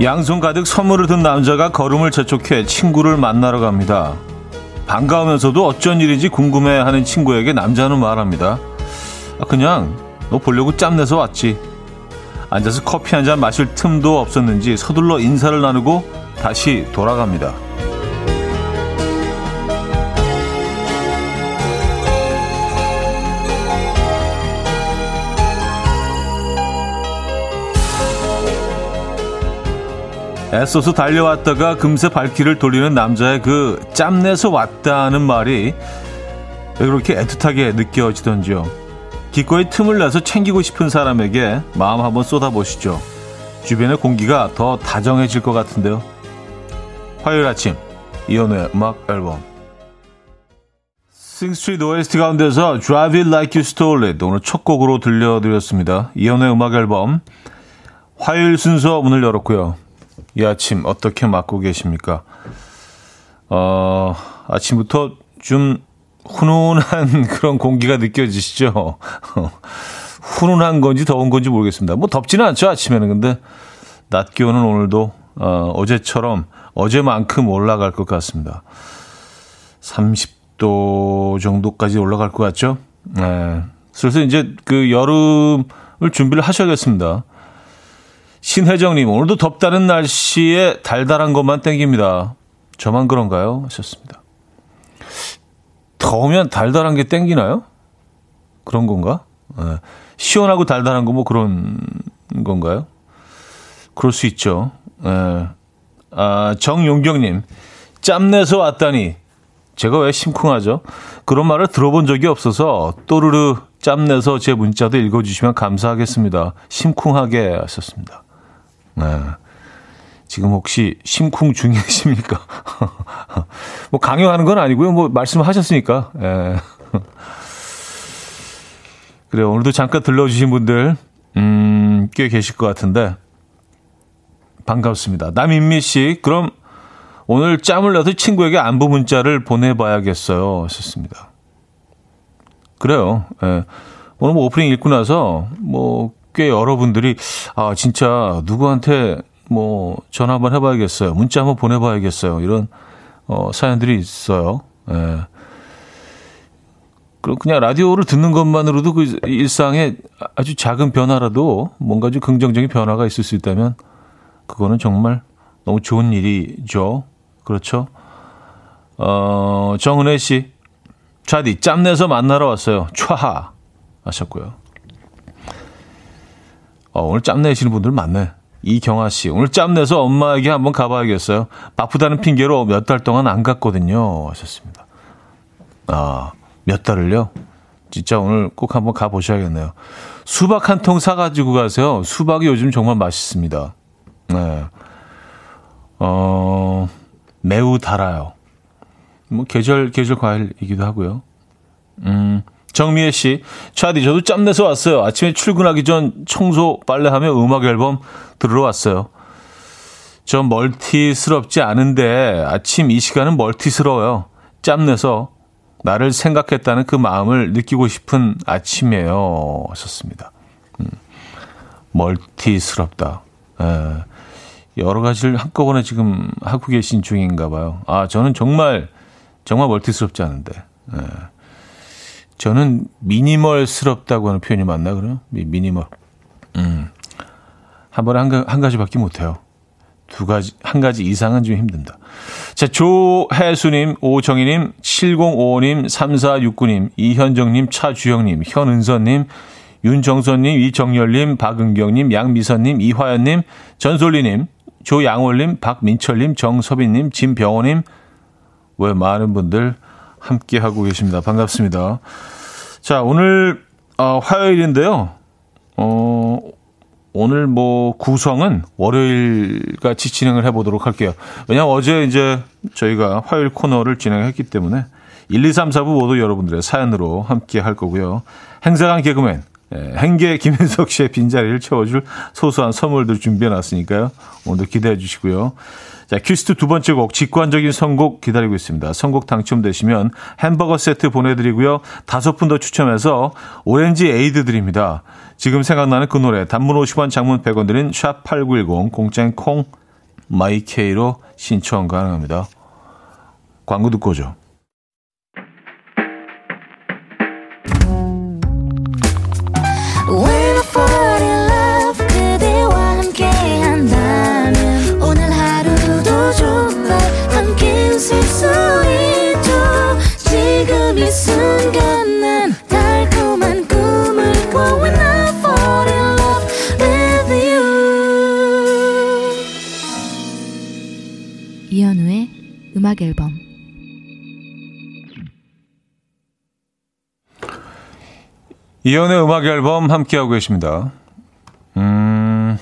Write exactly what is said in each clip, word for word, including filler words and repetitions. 양손 가득 선물을 든 남자가 걸음을 재촉해 친구를 만나러 갑니다. 반가우면서도 어쩐 일인지 궁금해하는 친구에게 남자는 말합니다. 아, 그냥 너 보려고 짬내서 왔지. 앉아서 커피 한잔 마실 틈도 없었는지 서둘러 인사를 나누고 다시 돌아갑니다. 애써서 달려왔다가 금세 발길을 돌리는 남자의 그 짬내서 왔다는 말이 왜 그렇게 애틋하게 느껴지던지요. 기꺼이 틈을 내서 챙기고 싶은 사람에게 마음 한번 쏟아보시죠. 주변의 공기가 더 다정해질 것 같은데요. 화요일 아침 이현우의 음악 앨범 Sing Street 오에스티 가운데서 Drive It Like You Stole It 오늘 첫 곡으로 들려드렸습니다. 이현우의 음악 앨범 화요일 순서 문을 열었고요. 이 아침 어떻게 맞고 계십니까? 어, 아침부터 좀 훈훈한 그런 공기가 느껴지시죠? 훈훈한 건지 더운 건지 모르겠습니다. 뭐 덥지는 않죠, 아침에는. 근데 낮 기온은 오늘도 어, 어제처럼 어제만큼 올라갈 것 같습니다. 삼십 도 정도까지 올라갈 것 같죠? 네. 그래서 이제 그 여름을 준비를 하셔야겠습니다. 신혜정님, 오늘도 덥다는 날씨에 달달한 것만 땡깁니다. 저만 그런가요? 하셨습니다. 더우면 달달한 게 땡기나요? 그런 건가? 네. 시원하고 달달한 거 뭐 그런 건가요? 그럴 수 있죠. 네. 아, 정용경님, 짬내서 왔다니. 제가 왜 심쿵하죠? 그런 말을 들어본 적이 없어서 또르르 짬내서 제 문자도 읽어주시면 감사하겠습니다. 심쿵하게 하셨습니다. 네. 지금 혹시 심쿵 중이십니까? 뭐 강요하는 건 아니고요. 뭐 말씀하셨으니까. 네. 그래요. 오늘도 잠깐 들러주신 분들 음, 꽤 계실 것 같은데 반갑습니다. 남인미 씨, 그럼 오늘 짬을 내서 친구에게 안부 문자를 보내봐야겠어요. 좋습니다. 그래요. 네. 오늘 뭐 오프닝 읽고 나서 뭐 꽤 여러분들이 아 진짜 누구한테 뭐 전화 한번 해봐야겠어요. 문자 한번 보내봐야겠어요. 이런 어, 사연들이 있어요. 네. 그럼 그냥 라디오를 듣는 것만으로도 그 일상에 아주 작은 변화라도 뭔가 좀 긍정적인 변화가 있을 수 있다면 그거는 정말 너무 좋은 일이죠. 그렇죠? 어, 정은혜 씨, 차디 짬내서 만나러 왔어요. 촤하 하셨고요. 어, 오늘 짬내시는 분들 많네. 이경아 씨, 오늘 짬내서 엄마에게 한번 가봐야겠어요. 바쁘다는 핑계로 몇 달 동안 안 갔거든요. 하셨습니다. 아, 몇 달을요? 진짜 오늘 꼭 한번 가보셔야겠네요. 수박 한 통 사가지고 가세요. 수박이 요즘 정말 맛있습니다. 네. 어, 매우 달아요. 뭐, 계절, 계절 과일이기도 하고요. 음, 정미애 씨, 차디, 저도 짬내서 왔어요. 아침에 출근하기 전 청소, 빨래하며 음악 앨범 들으러 왔어요. 전 멀티스럽지 않은데 아침 이 시간은 멀티스러워요. 짬내서 나를 생각했다는 그 마음을 느끼고 싶은 아침이에요. 하셨습니다. 음, 멀티스럽다. 예. 여러 가지를 한꺼번에 지금 하고 계신 중인가 봐요. 아, 저는 정말, 정말 멀티스럽지 않은데. 예. 저는 미니멀스럽다고 하는 표현이 맞나, 그래요? 미, 미니멀. 음. 한 번에 한, 한 가지밖에 못해요. 두 가지, 한 가지 이상은 좀 힘든다. 자, 조혜수님, 오정희님, 칠공오오님, 삼사육구님, 이현정님, 차주영님, 현은서님, 윤정선님, 이정열님, 박은경님, 양미선님, 이화연님, 전솔리님, 조양월님, 박민철님, 정서빈님, 진병호님, 왜 많은 분들 함께하고 계십니다. 반갑습니다. 자, 오늘 어, 화요일인데요. 어, 오늘 뭐 구성은 월요일같이 진행을 해보도록 할게요. 왜냐하면 어제 이제 저희가 화요일 코너를 진행했기 때문에 일, 이, 삼, 사 부 모두 여러분들의 사연으로 함께할 거고요. 행사관 개그맨. 예, 행계 김현석 씨의 빈자리를 채워줄 소소한 선물들 준비해놨으니까요. 오늘도 기대해 주시고요. 자, 퀴즈트 두 번째 곡 직관적인 선곡 기다리고 있습니다. 선곡 당첨되시면 햄버거 세트 보내드리고요. 다섯 분 더 추첨해서 오렌지 에이드 드립니다. 지금 생각나는 그 노래 단문 오십 원 장문 백 원 드린 샵 팔구일공 공짜인 콩 마이케이로 신청 가능합니다. 광고 듣고 오죠. 이현우의 음악 앨범. 이현우의 음악 앨범 함께하고 계십니다. 음,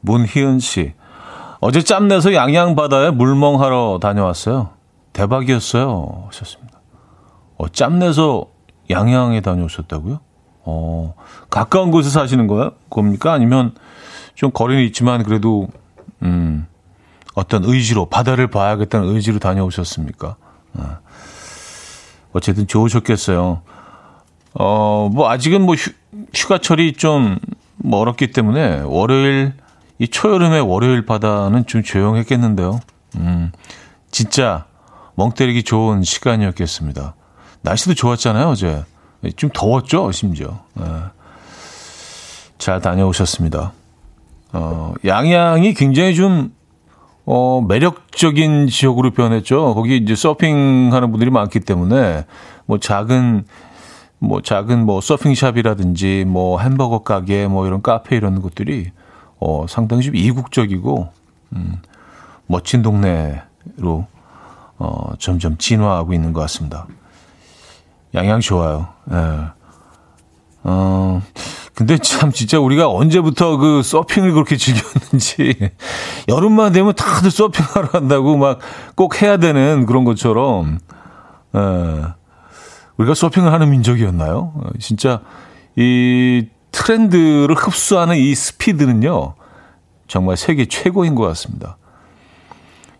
문희은 씨. 어제 짬내서 양양바다에 물멍하러 다녀왔어요. 대박이었어요. 하셨습니다. 어, 짬내서 양양에 다녀오셨다고요? 어, 가까운 곳에 사시는 거예요? 겁니까? 아니면 좀 거리는 있지만 그래도, 음, 어떤 의지로, 바다를 봐야겠다는 의지로 다녀오셨습니까? 어. 어쨌든 좋으셨겠어요. 어, 뭐, 아직은 뭐, 휴, 휴가철이 좀 멀었기 때문에 월요일, 이 초여름의 월요일 바다는 좀 조용했겠는데요. 음, 진짜 멍 때리기 좋은 시간이었겠습니다. 날씨도 좋았잖아요, 어제. 좀 더웠죠, 심지어. 네. 잘 다녀오셨습니다. 어, 양양이 굉장히 좀, 어, 매력적인 지역으로 변했죠. 거기 이제 서핑 하는 분들이 많기 때문에, 뭐, 작은, 뭐, 작은 뭐, 서핑샵이라든지, 뭐, 햄버거 가게, 뭐, 이런 카페 이런 것들이, 어, 상당히 좀 이국적이고, 음, 멋진 동네로, 어, 점점 진화하고 있는 것 같습니다. 양양 좋아요. 예. 어, 근데 참 진짜 우리가 언제부터 그 서핑을 그렇게 즐겼는지 여름만 되면 다들 서핑하러 간다고 막 꼭 해야 되는 그런 것처럼 예. 우리가 서핑을 하는 민족이었나요? 진짜 이 트렌드를 흡수하는 이 스피드는요 정말 세계 최고인 것 같습니다.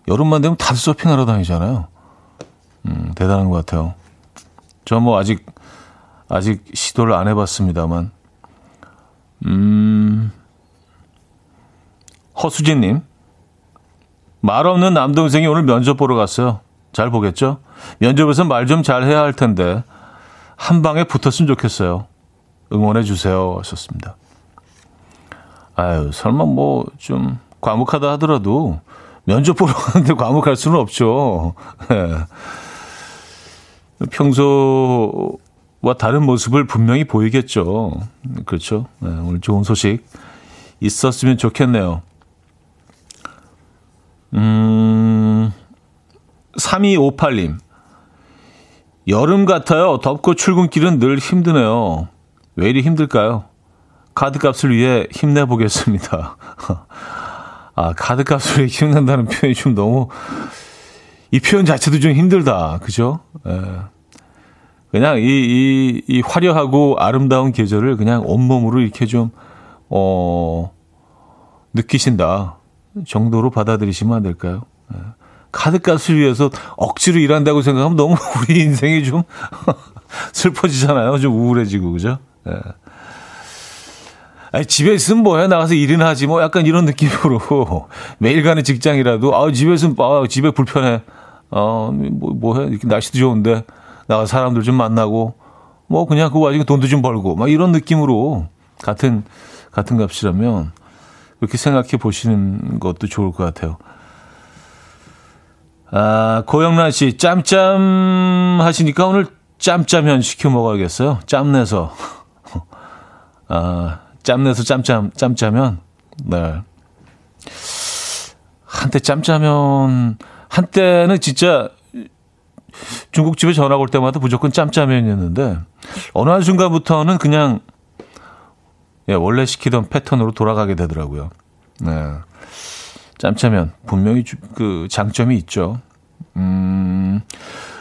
여름만 되면 다들 서핑하러 다니잖아요. 음, 대단한 것 같아요. 저 뭐 아직 아직 시도를 안 해봤습니다만, 음, 허수진님, 말 없는 남동생이 오늘 면접 보러 갔어요. 잘 보겠죠? 면접에서 말 좀 잘 해야 할 텐데 한 방에 붙었으면 좋겠어요. 응원해 주세요. 하셨습니다. 아유, 설마 뭐 좀 과묵하다 하더라도 면접 보러 갔는데 과묵할 수는 없죠. 평소와 다른 모습을 분명히 보이겠죠. 그렇죠. 네, 오늘 좋은 소식 있었으면 좋겠네요. 음, 삼이오팔님. 여름 같아요. 덥고 출근길은 늘 힘드네요. 왜 이리 힘들까요? 카드값을 위해 힘내보겠습니다. 아, 카드값을 위해 힘낸다는 표현이 좀 너무... 이 표현 자체도 좀 힘들다. 그죠? 에. 그냥 이, 이, 이 화려하고 아름다운 계절을 그냥 온몸으로 이렇게 좀, 어, 느끼신다 정도로 받아들이시면 안 될까요? 에. 카드값을 위해서 억지로 일한다고 생각하면 너무 우리 인생이 좀 슬퍼지잖아요. 좀 우울해지고, 그죠? 에. 아니, 집에 있으면 뭐해? 나가서 일은 하지. 뭐 약간 이런 느낌으로. 매일 가는 직장이라도, 아, 집에 있으면, 아, 집에 불편해. 어, 뭐, 뭐해? 이렇게 날씨도 좋은데, 나가서 사람들 좀 만나고, 뭐 그냥 그 와중에 돈도 좀 벌고, 막 이런 느낌으로 같은, 같은 값이라면, 그렇게 생각해 보시는 것도 좋을 것 같아요. 아, 고영란 씨, 짬짬 하시니까 오늘 짬짜면 시켜 먹어야겠어요. 짬내서. 아, 짬내서 짬짬, 짬짜면, 네. 한때 짬짜면, 한때는 진짜 중국집에 전화 올 때마다 무조건 짬짜면이었는데, 어느 한순간부터는 그냥, 예, 원래 시키던 패턴으로 돌아가게 되더라고요. 네. 짬짜면, 분명히 그 장점이 있죠. 음.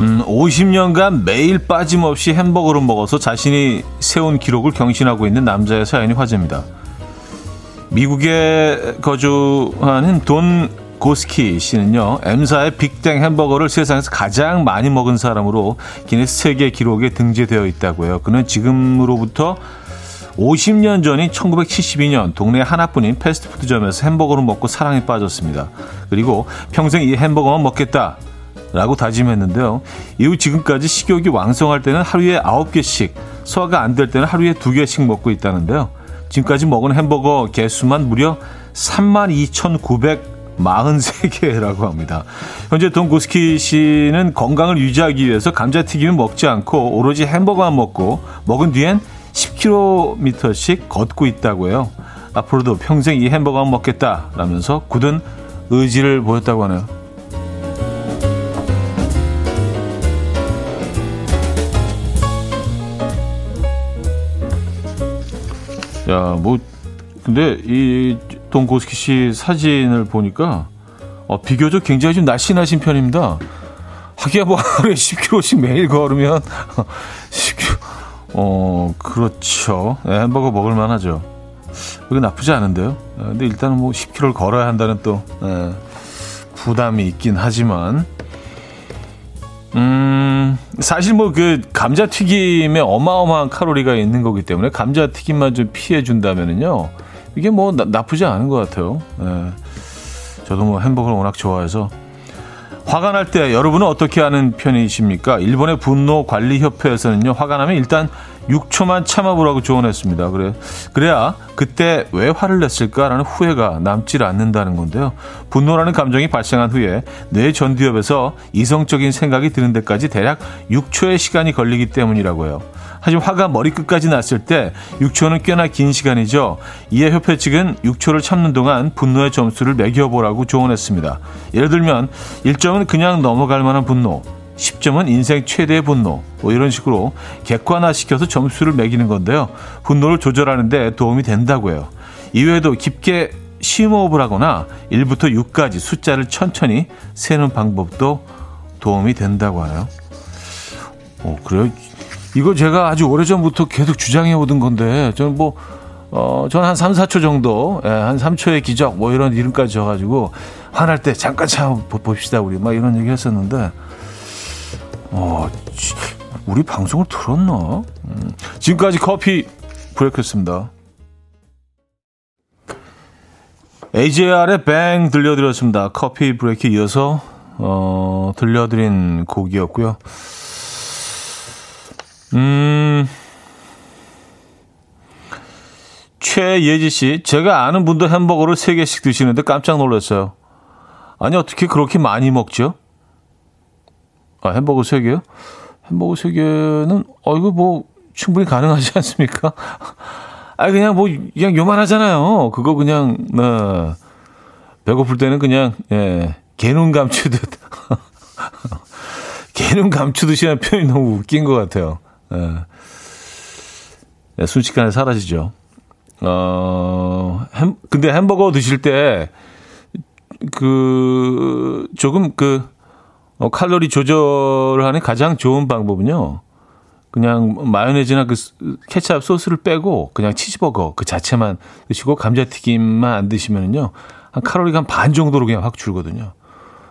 음, 오십 년간 매일 빠짐없이 햄버거를 먹어서 자신이 세운 기록을 경신하고 있는 남자의 사연이 화제입니다. 미국에 거주하는 돈 고스키 씨는요, M사의 빅땡 햄버거를 세상에서 가장 많이 먹은 사람으로 기네스 세계 기록에 등재되어 있다고요. 그는 지금으로부터 오십 년 전인 천구백칠십이 년 동네 하나뿐인 패스트푸드점에서 햄버거를 먹고 사랑에 빠졌습니다. 그리고 평생 이 햄버거만 먹겠다 라고 다짐했는데요. 이후 지금까지 식욕이 왕성할 때는 하루에 아홉 개씩, 소화가 안 될 때는 하루에 두 개씩 먹고 있다는데요. 지금까지 먹은 햄버거 개수만 무려 삼만 이천구백사십삼 개라고 합니다. 현재 돈 고스키 씨는 건강을 유지하기 위해서 감자튀김은 먹지 않고 오로지 햄버거만 먹고, 먹은 뒤엔 십 킬로미터씩 걷고 있다고 해요. 앞으로도 평생 이 햄버거만 먹겠다라면서 굳은 의지를 보였다고 하네요. 야, 뭐 근데 이 돈 고스키 씨 사진을 보니까 어, 비교적 굉장히 좀 날씬하신 편입니다. 하기야 뭐 하루에 십 킬로미터씩 매일 걸으면 십 킬로미터 어 그렇죠. 네, 햄버거 먹을 만하죠. 이거 나쁘지 않은데요. 근데 일단은 뭐 십 킬로미터를 걸어야 한다는 또 네, 부담이 있긴 하지만. 음, 사실 뭐 그 감자튀김에 어마어마한 칼로리가 있는 거기 때문에 감자튀김만 좀 피해 준다면은요, 이게 뭐 나, 나쁘지 않은 것 같아요. 예. 저도 뭐 햄버거를 워낙 좋아해서. 화가 날 때 여러분은 어떻게 하는 편이십니까? 일본의 분노 관리 협회에서는요, 화가 나면 일단 육 초만 참아보라고 조언했습니다. 그래 그래야 그때 왜 화를 냈을까라는 후회가 남질 않는다는 건데요. 분노라는 감정이 발생한 후에 뇌 전두엽에서 이성적인 생각이 드는 데까지 대략 육 초의 시간이 걸리기 때문이라고 해요. 하지만 화가 머리끝까지 났을 때 육 초는 꽤나 긴 시간이죠. 이에 협회 측은 육 초를 참는 동안 분노의 점수를 매겨보라고 조언했습니다. 예를 들면 일 점은 그냥 넘어갈 만한 분노, 십 점은 인생 최대의 분노, 뭐 이런 식으로 객관화시켜서 점수를 매기는 건데요. 분노를 조절하는 데 도움이 된다고 해요. 이외에도 깊게 심호흡을 하거나 일부터 육까지 숫자를 천천히 세는 방법도 도움이 된다고 해요. 어, 그래요? 이거 제가 아주 오래전부터 계속 주장해오던 건데, 저는 뭐, 어, 저는 한 삼, 사 초 정도, 예, 한 삼 초의 기적, 뭐 이런 이름까지 져가지고, 화날 때 잠깐 참 봅시다, 우리. 막 이런 얘기 했었는데, 어, 우리 방송을 들었나? 음, 지금까지 커피 브레이크였습니다. 에이제이알의 뱅 들려드렸습니다. 커피 브레이크 이어서, 어, 들려드린 곡이었고요. 음, 최예지 씨, 제가 아는 분도 햄버거를 세 개씩 드시는데 깜짝 놀랐어요. 아니, 어떻게 그렇게 많이 먹죠? 아, 햄버거 세 개요? 햄버거 세 개는, 어, 이거 뭐, 충분히 가능하지 않습니까? 아, 그냥 뭐, 그냥 요만하잖아요. 그거 그냥, 네. 배고플 때는 그냥, 예, 개눈 감추듯. 개눈 감추듯이 하는 표현이 너무 웃긴 것 같아요. 예. 순식간에 사라지죠. 어, 햄, 근데 햄버거 드실 때, 그, 조금 그, 어, 칼로리 조절을 하는 가장 좋은 방법은요, 그냥 마요네즈나 그 케첩 소스를 빼고 그냥 치즈버거 그 자체만 드시고 감자튀김만 안 드시면은요, 한 칼로리가 한 반 정도로 그냥 확 줄거든요.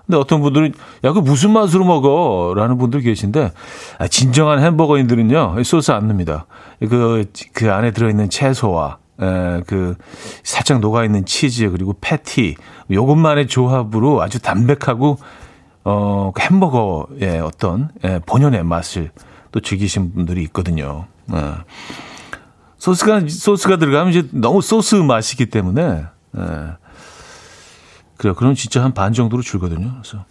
근데 어떤 분들은, 야, 그 무슨 맛으로 먹어? 라는 분들 계신데, 아, 진정한 햄버거인들은요, 소스 안 넣습니다. 그, 그 안에 들어있는 채소와, 에, 그, 살짝 녹아있는 치즈, 그리고 패티, 요것만의 조합으로 아주 담백하고, 어, 햄버거의 어떤, 예, 본연의 맛을 또 즐기신 분들이 있거든요. 예. 소스가, 소스가 들어가면 이제 너무 소스 맛이기 때문에, 예. 그래요. 그럼 진짜 한 반 정도로 줄거든요. 그래서,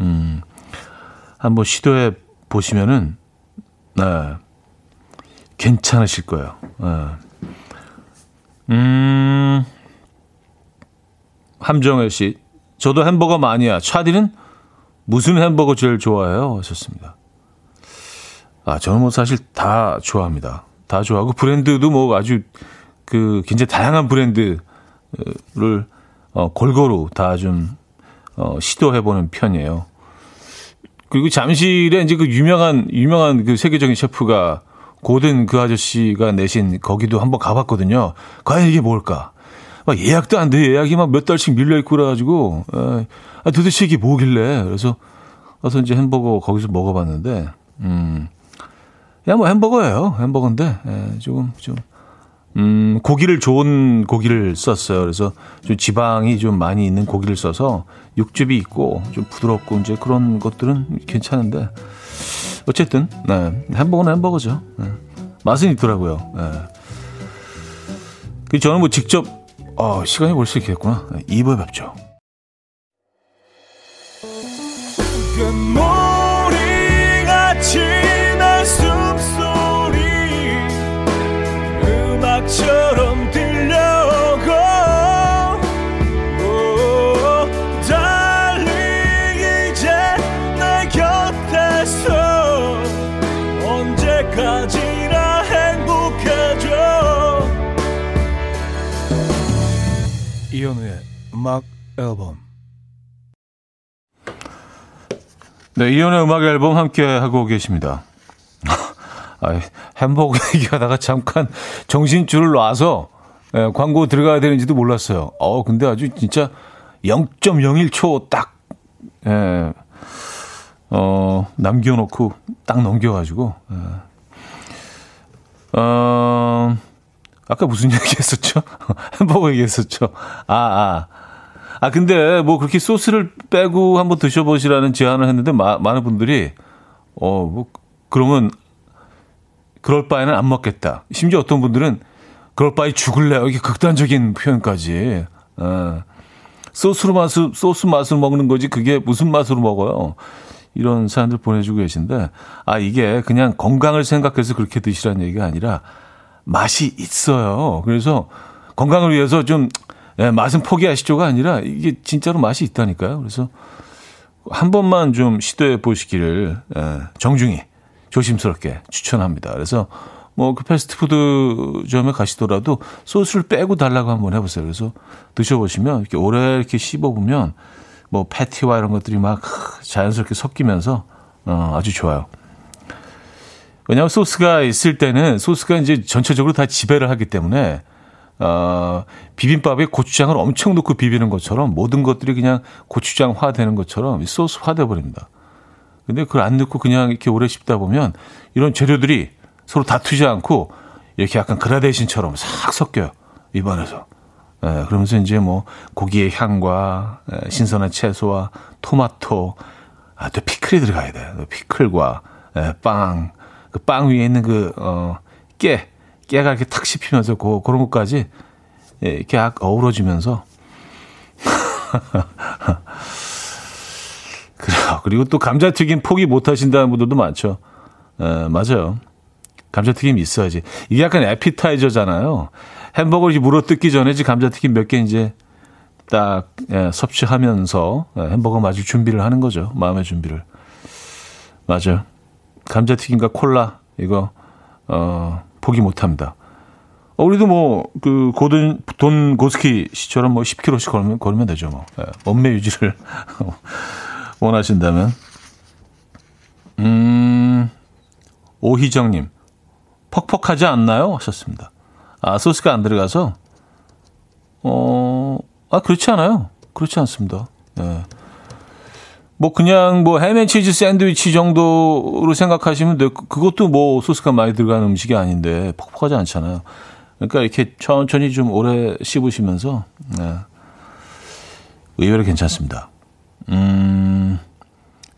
음, 한번 시도해 보시면은, 예, 괜찮으실 거예요. 예. 음, 함정열 씨, 저도 햄버거 마니아. 차디는 무슨 햄버거 제일 좋아해요? 하셨습니다. 아, 저는 뭐 사실 다 좋아합니다. 다 좋아하고 브랜드도 뭐 아주 그 굉장히 다양한 브랜드를 어, 골고루 다 좀 어, 시도해보는 편이에요. 그리고 잠실에 이제 그 유명한 유명한 그 세계적인 셰프가 고든 그 아저씨가 내신 거기도 한번 가봤거든요. 과연 이게 뭘까? 막 예약도 안 돼. 예약이 막 몇 달씩 밀려 있고 그래가지고 아, 도대체 이게 뭐길래? 그래서 와서 이제 햄버거 거기서 먹어봤는데, 음, 그냥 뭐 햄버거예요. 햄버거인데 예, 조금 좀 음, 고기를 좋은 고기를 썼어요. 그래서 좀 지방이 좀 많이 있는 고기를 써서 육즙이 있고 좀 부드럽고 이제 그런 것들은 괜찮은데 어쨌든 네, 햄버거는 햄버거죠. 네. 맛은 있더라고요. 네. 저는 뭐 직접 어, 시간이 벌써 있겠구나. 이 부에 뵙죠. 처럼 들려오고 오, 달리 이제 내 곁에서 언제까지나 행복해져. 이현우의 음악 앨범. 네, 이현우의 음악 앨범 함께 하고 계십니다. 아, 햄버거 얘기하다가 잠깐 정신줄을 놔서 예, 광고 들어가야 되는지도 몰랐어요. 어, 근데 아주 진짜 영 점 영일 초 딱 예, 어, 남겨놓고 딱 넘겨가지고 예. 어, 아까 무슨 얘기했었죠? 햄버거 얘기했었죠. 아, 아. 아, 근데 뭐 그렇게 소스를 빼고 한번 드셔보시라는 제안을 했는데 마, 많은 분들이 어, 뭐 그러면 그럴 바에는 안 먹겠다. 심지어 어떤 분들은 그럴 바에 죽을래요. 이게 극단적인 표현까지. 에. 소스로 맛, 소스 맛으로 먹는 거지 그게 무슨 맛으로 먹어요. 이런 사람들 보내주고 계신데, 아, 이게 그냥 건강을 생각해서 그렇게 드시라는 얘기가 아니라 맛이 있어요. 그래서 건강을 위해서 좀 예, 맛은 포기하시죠가 아니라 이게 진짜로 맛이 있다니까요. 그래서 한 번만 좀 시도해 보시기를 예, 정중히. 조심스럽게 추천합니다. 그래서 뭐 그 패스트푸드점에 가시더라도 소스를 빼고 달라고 한번 해보세요. 그래서 드셔보시면 이렇게 오래 이렇게 씹어보면 뭐 패티와 이런 것들이 막 자연스럽게 섞이면서 어, 아주 좋아요. 왜냐하면 소스가 있을 때는 소스가 이제 전체적으로 다 지배를 하기 때문에 어, 비빔밥에 고추장을 엄청 넣고 비비는 것처럼 모든 것들이 그냥 고추장화 되는 것처럼 소스화 되어버립니다. 근데 그걸 안 넣고 그냥 이렇게 오래 씹다 보면 이런 재료들이 서로 다투지 않고 이렇게 약간 그라데이션처럼 싹 섞여요. 입안에서. 예, 그러면서 이제 뭐 고기의 향과 예, 신선한 채소와 토마토, 아, 또 피클이 들어가야 돼. 피클과 예, 빵, 그 빵 위에 있는 그, 어, 깨, 깨가 이렇게 탁 씹히면서 그, 그런 것까지 예, 이렇게 어우러지면서. 그래요. 그리고 또 감자튀김 포기 못 하신다는 분들도 많죠. 에, 맞아요. 감자튀김 있어야지. 이게 약간 에피타이저잖아요. 햄버거를 물어뜯기 전에 감자튀김 몇 개 이제 딱 예, 섭취하면서 예, 햄버거 마실 준비를 하는 거죠. 마음의 준비를. 맞아요. 감자튀김과 콜라 이거 어, 포기 못 합니다. 어, 우리도 뭐 그 고든 돈 고스키 씨처럼 뭐 십 킬로그램씩 걸으면, 걸으면 되죠. 뭐 예, 몸매 유지를. 원하신다면. 음, 오희정님, 퍽퍽하지 않나요? 하셨습니다. 아, 소스가 안 들어가서? 어, 아, 그렇지 않아요. 그렇지 않습니다. 예. 뭐, 그냥 뭐, 햄앤치즈 샌드위치 정도로 생각하시면 돼요. 그것도 뭐, 소스가 많이 들어간 음식이 아닌데, 퍽퍽하지 않잖아요. 그러니까 이렇게 천천히 좀 오래 씹으시면서, 예. 의외로 괜찮습니다. 음,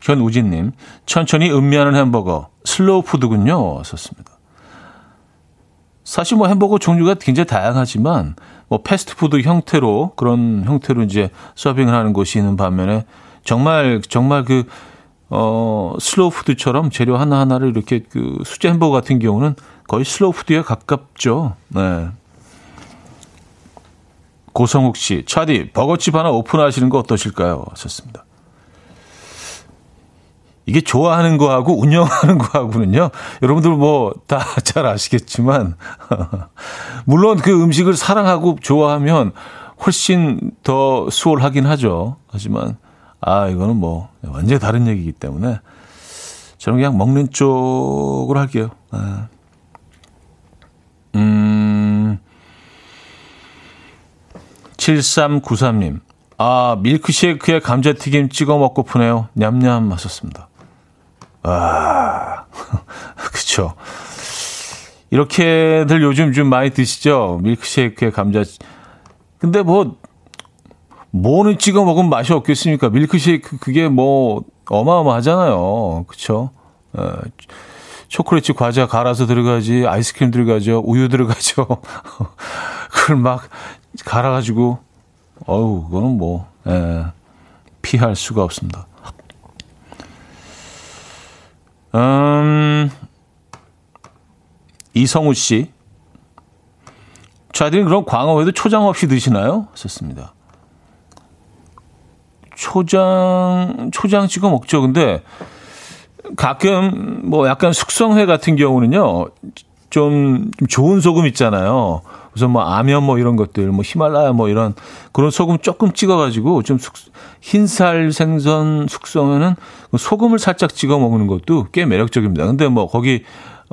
현우진님, 천천히 음미하는 햄버거, 슬로우 푸드군요. 썼습니다. 사실 뭐 햄버거 종류가 굉장히 다양하지만, 뭐 패스트푸드 형태로, 그런 형태로 이제 서빙을 하는 곳이 있는 반면에, 정말, 정말 그, 어, 슬로우 푸드처럼 재료 하나하나를 이렇게 그 수제 햄버거 같은 경우는 거의 슬로우 푸드에 가깝죠. 네. 고성욱 씨, 차디, 버거집 하나 오픈하시는 거 어떠실까요? 하셨습니다. 이게 좋아하는 거하고 운영하는 거하고는요, 여러분들 뭐 다 잘 아시겠지만, 물론 그 음식을 사랑하고 좋아하면 훨씬 더 수월하긴 하죠. 하지만, 아, 이거는 뭐 완전히 다른 얘기이기 때문에 저는 그냥 먹는 쪽으로 할게요. 아. 음, 칠삼구삼 님. 아, 밀크쉐이크에 감자튀김 찍어 먹고 푸네요. 냠냠 하셨습니다. 아, 그쵸. 이렇게들 요즘 좀 많이 드시죠? 밀크쉐이크에 감자. 근데 뭐, 뭐는 찍어 먹으면 맛이 없겠습니까? 밀크쉐이크, 그게 뭐, 어마어마하잖아요. 그쵸? 에, 초콜릿 과자 갈아서 들어가지, 아이스크림 들어가죠, 우유 들어가죠. 그걸 막 갈아가지고, 어우, 그거는 뭐, 에, 피할 수가 없습니다. 음, 이성우 씨. 자들은 그럼 광어회도 초장 없이 드시나요? 썼습니다. 초장, 초장 찍어 먹죠. 근데 가끔 뭐 약간 숙성회 같은 경우는요, 좀 좋은 소금 있잖아요. 우선 뭐 아면 뭐 이런 것들, 뭐 히말라야 뭐 이런 그런 소금 조금 찍어가지고 좀 숙, 흰살 생선 숙성에는 소금을 살짝 찍어 먹는 것도 꽤 매력적입니다. 근데 뭐 거기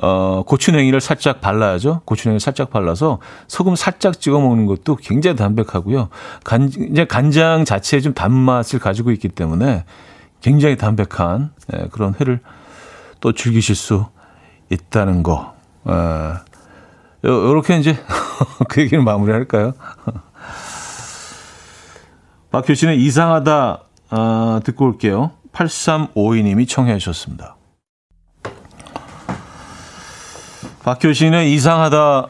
어, 고추냉이를 살짝 발라야죠. 고추냉이를 살짝 발라서 소금 살짝 찍어 먹는 것도 굉장히 담백하고요. 간, 이제 간장 자체에 좀 단맛을 가지고 있기 때문에 굉장히 담백한 예, 그런 회를 또 즐기실 수 있다는 거. 예, 이렇게 이제 그 얘기를 마무리할까요? 박효신의 이상하다 아, 듣고 올게요. 팔삼오이 님이 청해 주셨습니다. 박효신의 이상하다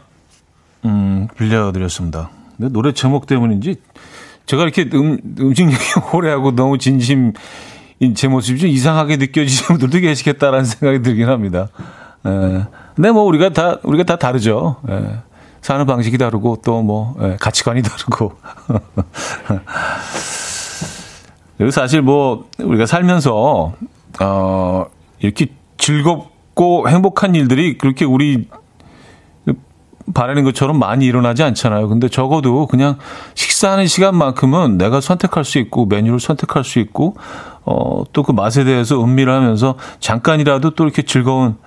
음, 빌려드렸습니다. 근데 노래 제목 때문인지 제가 이렇게 음, 음식 얘기 오래 하고 너무 진심인 제 모습이 좀 이상하게 느껴지시는 분들도 계시겠다라는 생각이 들긴 합니다. 에. 근데 뭐 우리가 다 우리가 다 다르죠. 에. 사는 방식이 다르고 또 뭐 가치관이 다르고. 그리고 사실 뭐 우리가 살면서 어, 이렇게 즐겁 꼭 행복한 일들이 그렇게 우리 바라는 것처럼 많이 일어나지 않잖아요. 근데 적어도 그냥 식사하는 시간만큼은 내가 선택할 수 있고 메뉴를 선택할 수 있고 어, 또 그 맛에 대해서 음미를 하면서 잠깐이라도 또 이렇게 즐거운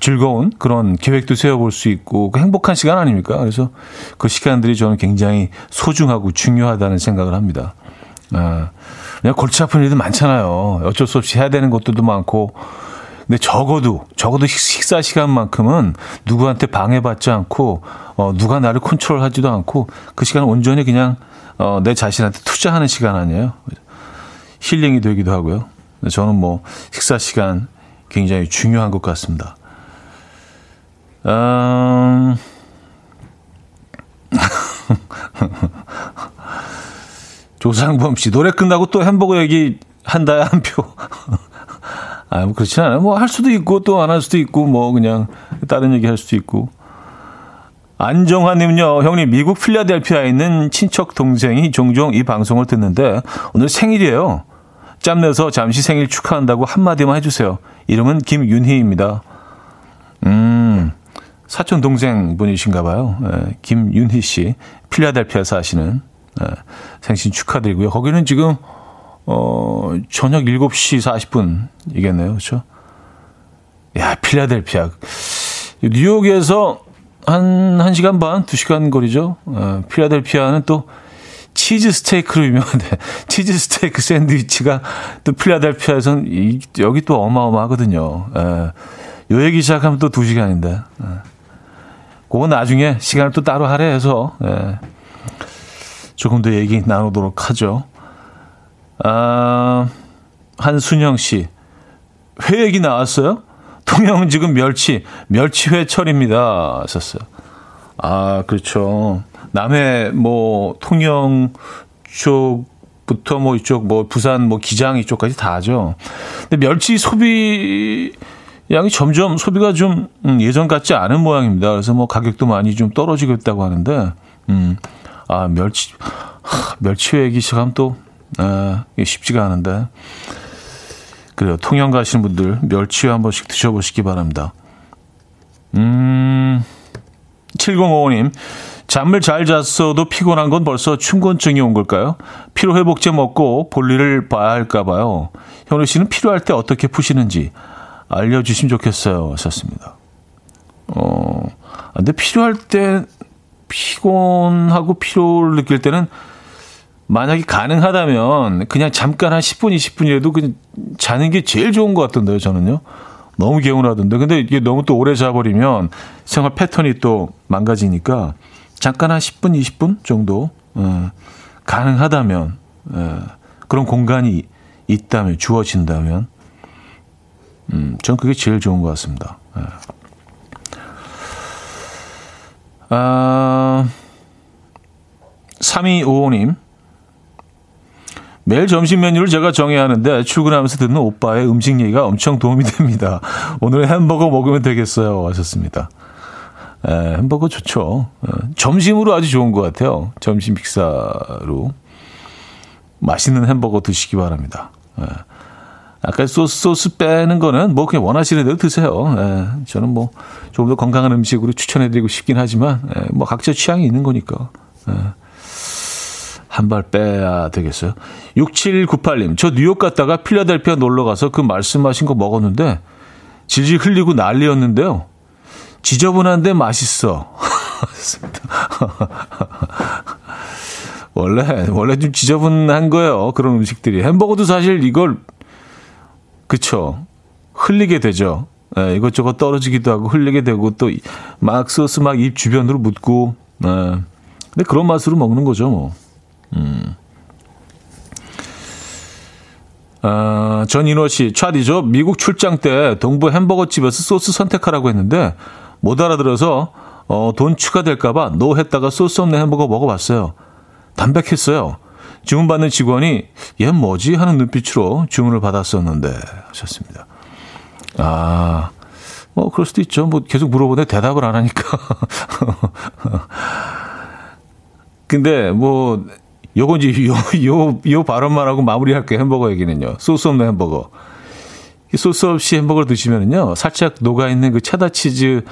즐거운 그런 계획도 세워볼 수 있고 그 행복한 시간 아닙니까? 그래서 그 시간들이 저는 굉장히 소중하고 중요하다는 생각을 합니다. 아, 그냥 골치 아픈 일도 많잖아요. 어쩔 수 없이 해야 되는 것들도 많고. 근데 적어도 적어도 식사 시간만큼은 누구한테 방해받지 않고 어, 누가 나를 컨트롤하지도 않고 그 시간을 온전히 그냥 어, 내 자신한테 투자하는 시간 아니에요. 힐링이 되기도 하고요. 저는 뭐 식사 시간 굉장히 중요한 것 같습니다. 음... 조상범 씨 노래 끝나고 또 햄버거 얘기 한다야 한 표. 아, 뭐, 그렇진 않아요. 뭐, 할 수도 있고, 또 안 할 수도 있고, 뭐, 그냥, 다른 얘기 할 수도 있고. 안정환님은요, 형님, 미국 필라델피아에 있는 친척 동생이 종종 이 방송을 듣는데, 오늘 생일이에요. 짬내서 잠시 생일 축하한다고 한마디만 해주세요. 이름은 김윤희입니다. 음, 사촌 동생 분이신가 봐요. 예, 김윤희 씨. 필라델피아 사시는, 예, 생신 축하드리고요. 거기는 지금, 어, 저녁 일곱 시 사십 분이겠네요. 그렇죠? 야, 필라델피아. 뉴욕에서 한, 한 시간 반, 두 시간 거리죠. 어, 필라델피아는 또 치즈 스테이크로 유명한데, 치즈 스테이크 샌드위치가 또 필라델피아에선 이, 여기 또 어마어마하거든요. 예, 요 얘기 시작하면 또 두 시간인데. 예, 그건 나중에 시간을 또 따로 할애해서, 예, 조금 더 얘기 나누도록 하죠. 아, 한순영 씨. 회 얘기 나왔어요? 통영은 지금 멸치, 멸치회철입니다. 썼어요. 아, 그렇죠. 남해, 뭐, 통영 쪽부터 뭐, 이쪽, 뭐, 부산, 뭐, 기장 이쪽까지 다 하죠. 근데 멸치 소비 양이 점점 소비가 좀 예전 같지 않은 모양입니다. 그래서 뭐, 가격도 많이 좀 떨어지고 있다고 하는데, 음, 아, 멸치, 하, 멸치회기 시작하면 또, 아, 이게 쉽지가 않은데. 그래요. 통영 가시는 분들, 멸치회 한 번씩 드셔보시기 바랍니다. 음, 칠공오오 님. 잠을 잘 잤어도 피곤한 건 벌써 춘곤증이 온 걸까요? 피로회복제 먹고 볼일을 봐야 할까 봐요. 현우 씨는 필요할 때 어떻게 푸시는지 알려주시면 좋겠어요. 썼습니다. 어, 근데 필요할 때 피곤하고 피로를 느낄 때는 만약에 가능하다면 그냥 잠깐 한 십 분, 이십 분이라도 그냥 자는 게 제일 좋은 것 같던데요. 저는요. 너무 개운하던데. 근데 이게 너무 또 오래 자버리면 생활 패턴이 또 망가지니까 잠깐 한 십 분, 이십 분 정도 어, 가능하다면 어, 그런 공간이 있다면, 주어진다면 음, 전 그게 제일 좋은 것 같습니다. 예. 아, 삼이오오 님. 매일 점심 메뉴를 제가 정해야 하는데 출근하면서 듣는 오빠의 음식 얘기가 엄청 도움이 됩니다. 오늘은 햄버거 먹으면 되겠어요. 하셨습니다. 에, 햄버거 좋죠. 에, 점심으로 아주 좋은 것 같아요. 점심 식사로 맛있는 햄버거 드시기 바랍니다. 에, 아까 소스, 소스 빼는 거는 뭐 그냥 원하시는 대로 드세요. 에, 저는 뭐 조금 더 건강한 음식으로 추천해드리고 싶긴 하지만 에, 뭐 각자 취향이 있는 거니까. 에. 한 발 빼야 되겠어요. 육칠구팔 님. 저 뉴욕 갔다가 필라델피아 놀러가서 그 말씀하신 거 먹었는데 질질 흘리고 난리였는데요. 지저분한데 맛있어. 원래 원래 좀 지저분한 거예요. 그런 음식들이. 햄버거도 사실 이걸 그쵸. 흘리게 되죠. 네, 이것저것 떨어지기도 하고 흘리게 되고 또 막 소스 막 입 주변으로 묻고. 네. 근데 그런 맛으로 먹는 거죠. 뭐. 음. 아, 전인호 씨, 차디죠? 미국 출장 때 동부 햄버거 집에서 소스 선택하라고 했는데 못 알아들어서 어, 돈 추가될까봐 노 했다가 소스 없는 햄버거 먹어봤어요. 담백했어요. 주문받는 직원이 얘 뭐지? 하는 눈빛으로 주문을 받았었는데 하셨습니다. 아, 뭐 그럴 수도 있죠. 뭐 계속 물어보는데 대답을 안 하니까. 근데 뭐 요건 이제 요, 요, 요 발언만 하고 마무리할게요. 햄버거 얘기는요. 소스 없는 햄버거. 소스 없이 햄버거를 드시면은요. 살짝 녹아있는 그 체다치즈의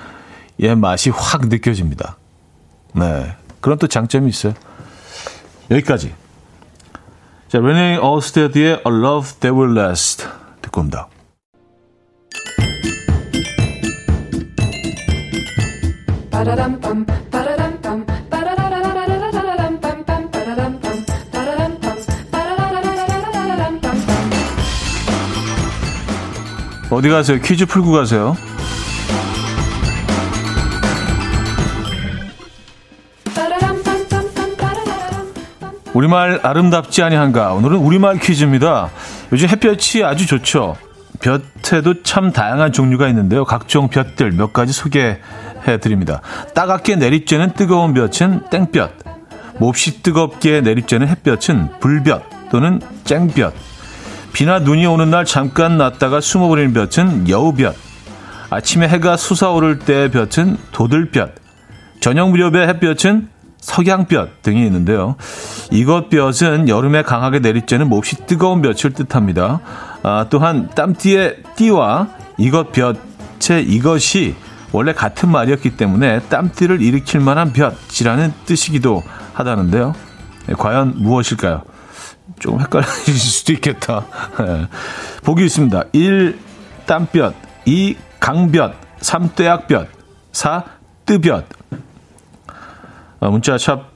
맛이 확 느껴집니다. 네. 그런 또 장점이 있어요. 여기까지. 자, 레네 올스테드의 A Love That Will Last 듣고 옵니다. 빠라람밤. 어디 가세요? 퀴즈 풀고 가세요. 우리말 아름답지 아니한가? 오늘은 우리말 퀴즈입니다. 요즘 햇볕이 아주 좋죠. 볕에도 참 다양한 종류가 있는데요. 각종 볕들 몇 가지 소개해드립니다. 따갑게 내리쬐는 뜨거운 볕은 땡볕, 몹시 뜨겁게 내리쬐는 햇볕은 불볕 또는 쨍볕, 비나 눈이 오는 날 잠깐 났다가 숨어버리는 볕은 여우볕, 아침에 해가 솟아오를 때의 볕은 도들볕, 저녁 무렵의 햇볕은 석양볕 등이 있는데요. 이것볕은 여름에 강하게 내리쬐는 몹시 뜨거운 볕을 뜻합니다. 아, 또한 땀띠의 띠와 이것볕의 이것이 원래 같은 말이었기 때문에 땀띠를 일으킬 만한 볕이라는 뜻이기도 하다는데요. 과연 무엇일까요? 조금 헷갈리실 수도 있겠다. 네. 보기 있습니다. 일. 땀볕, 이. 강볕, 삼. 떼약볕, 사. 뜨볕. 문자 샵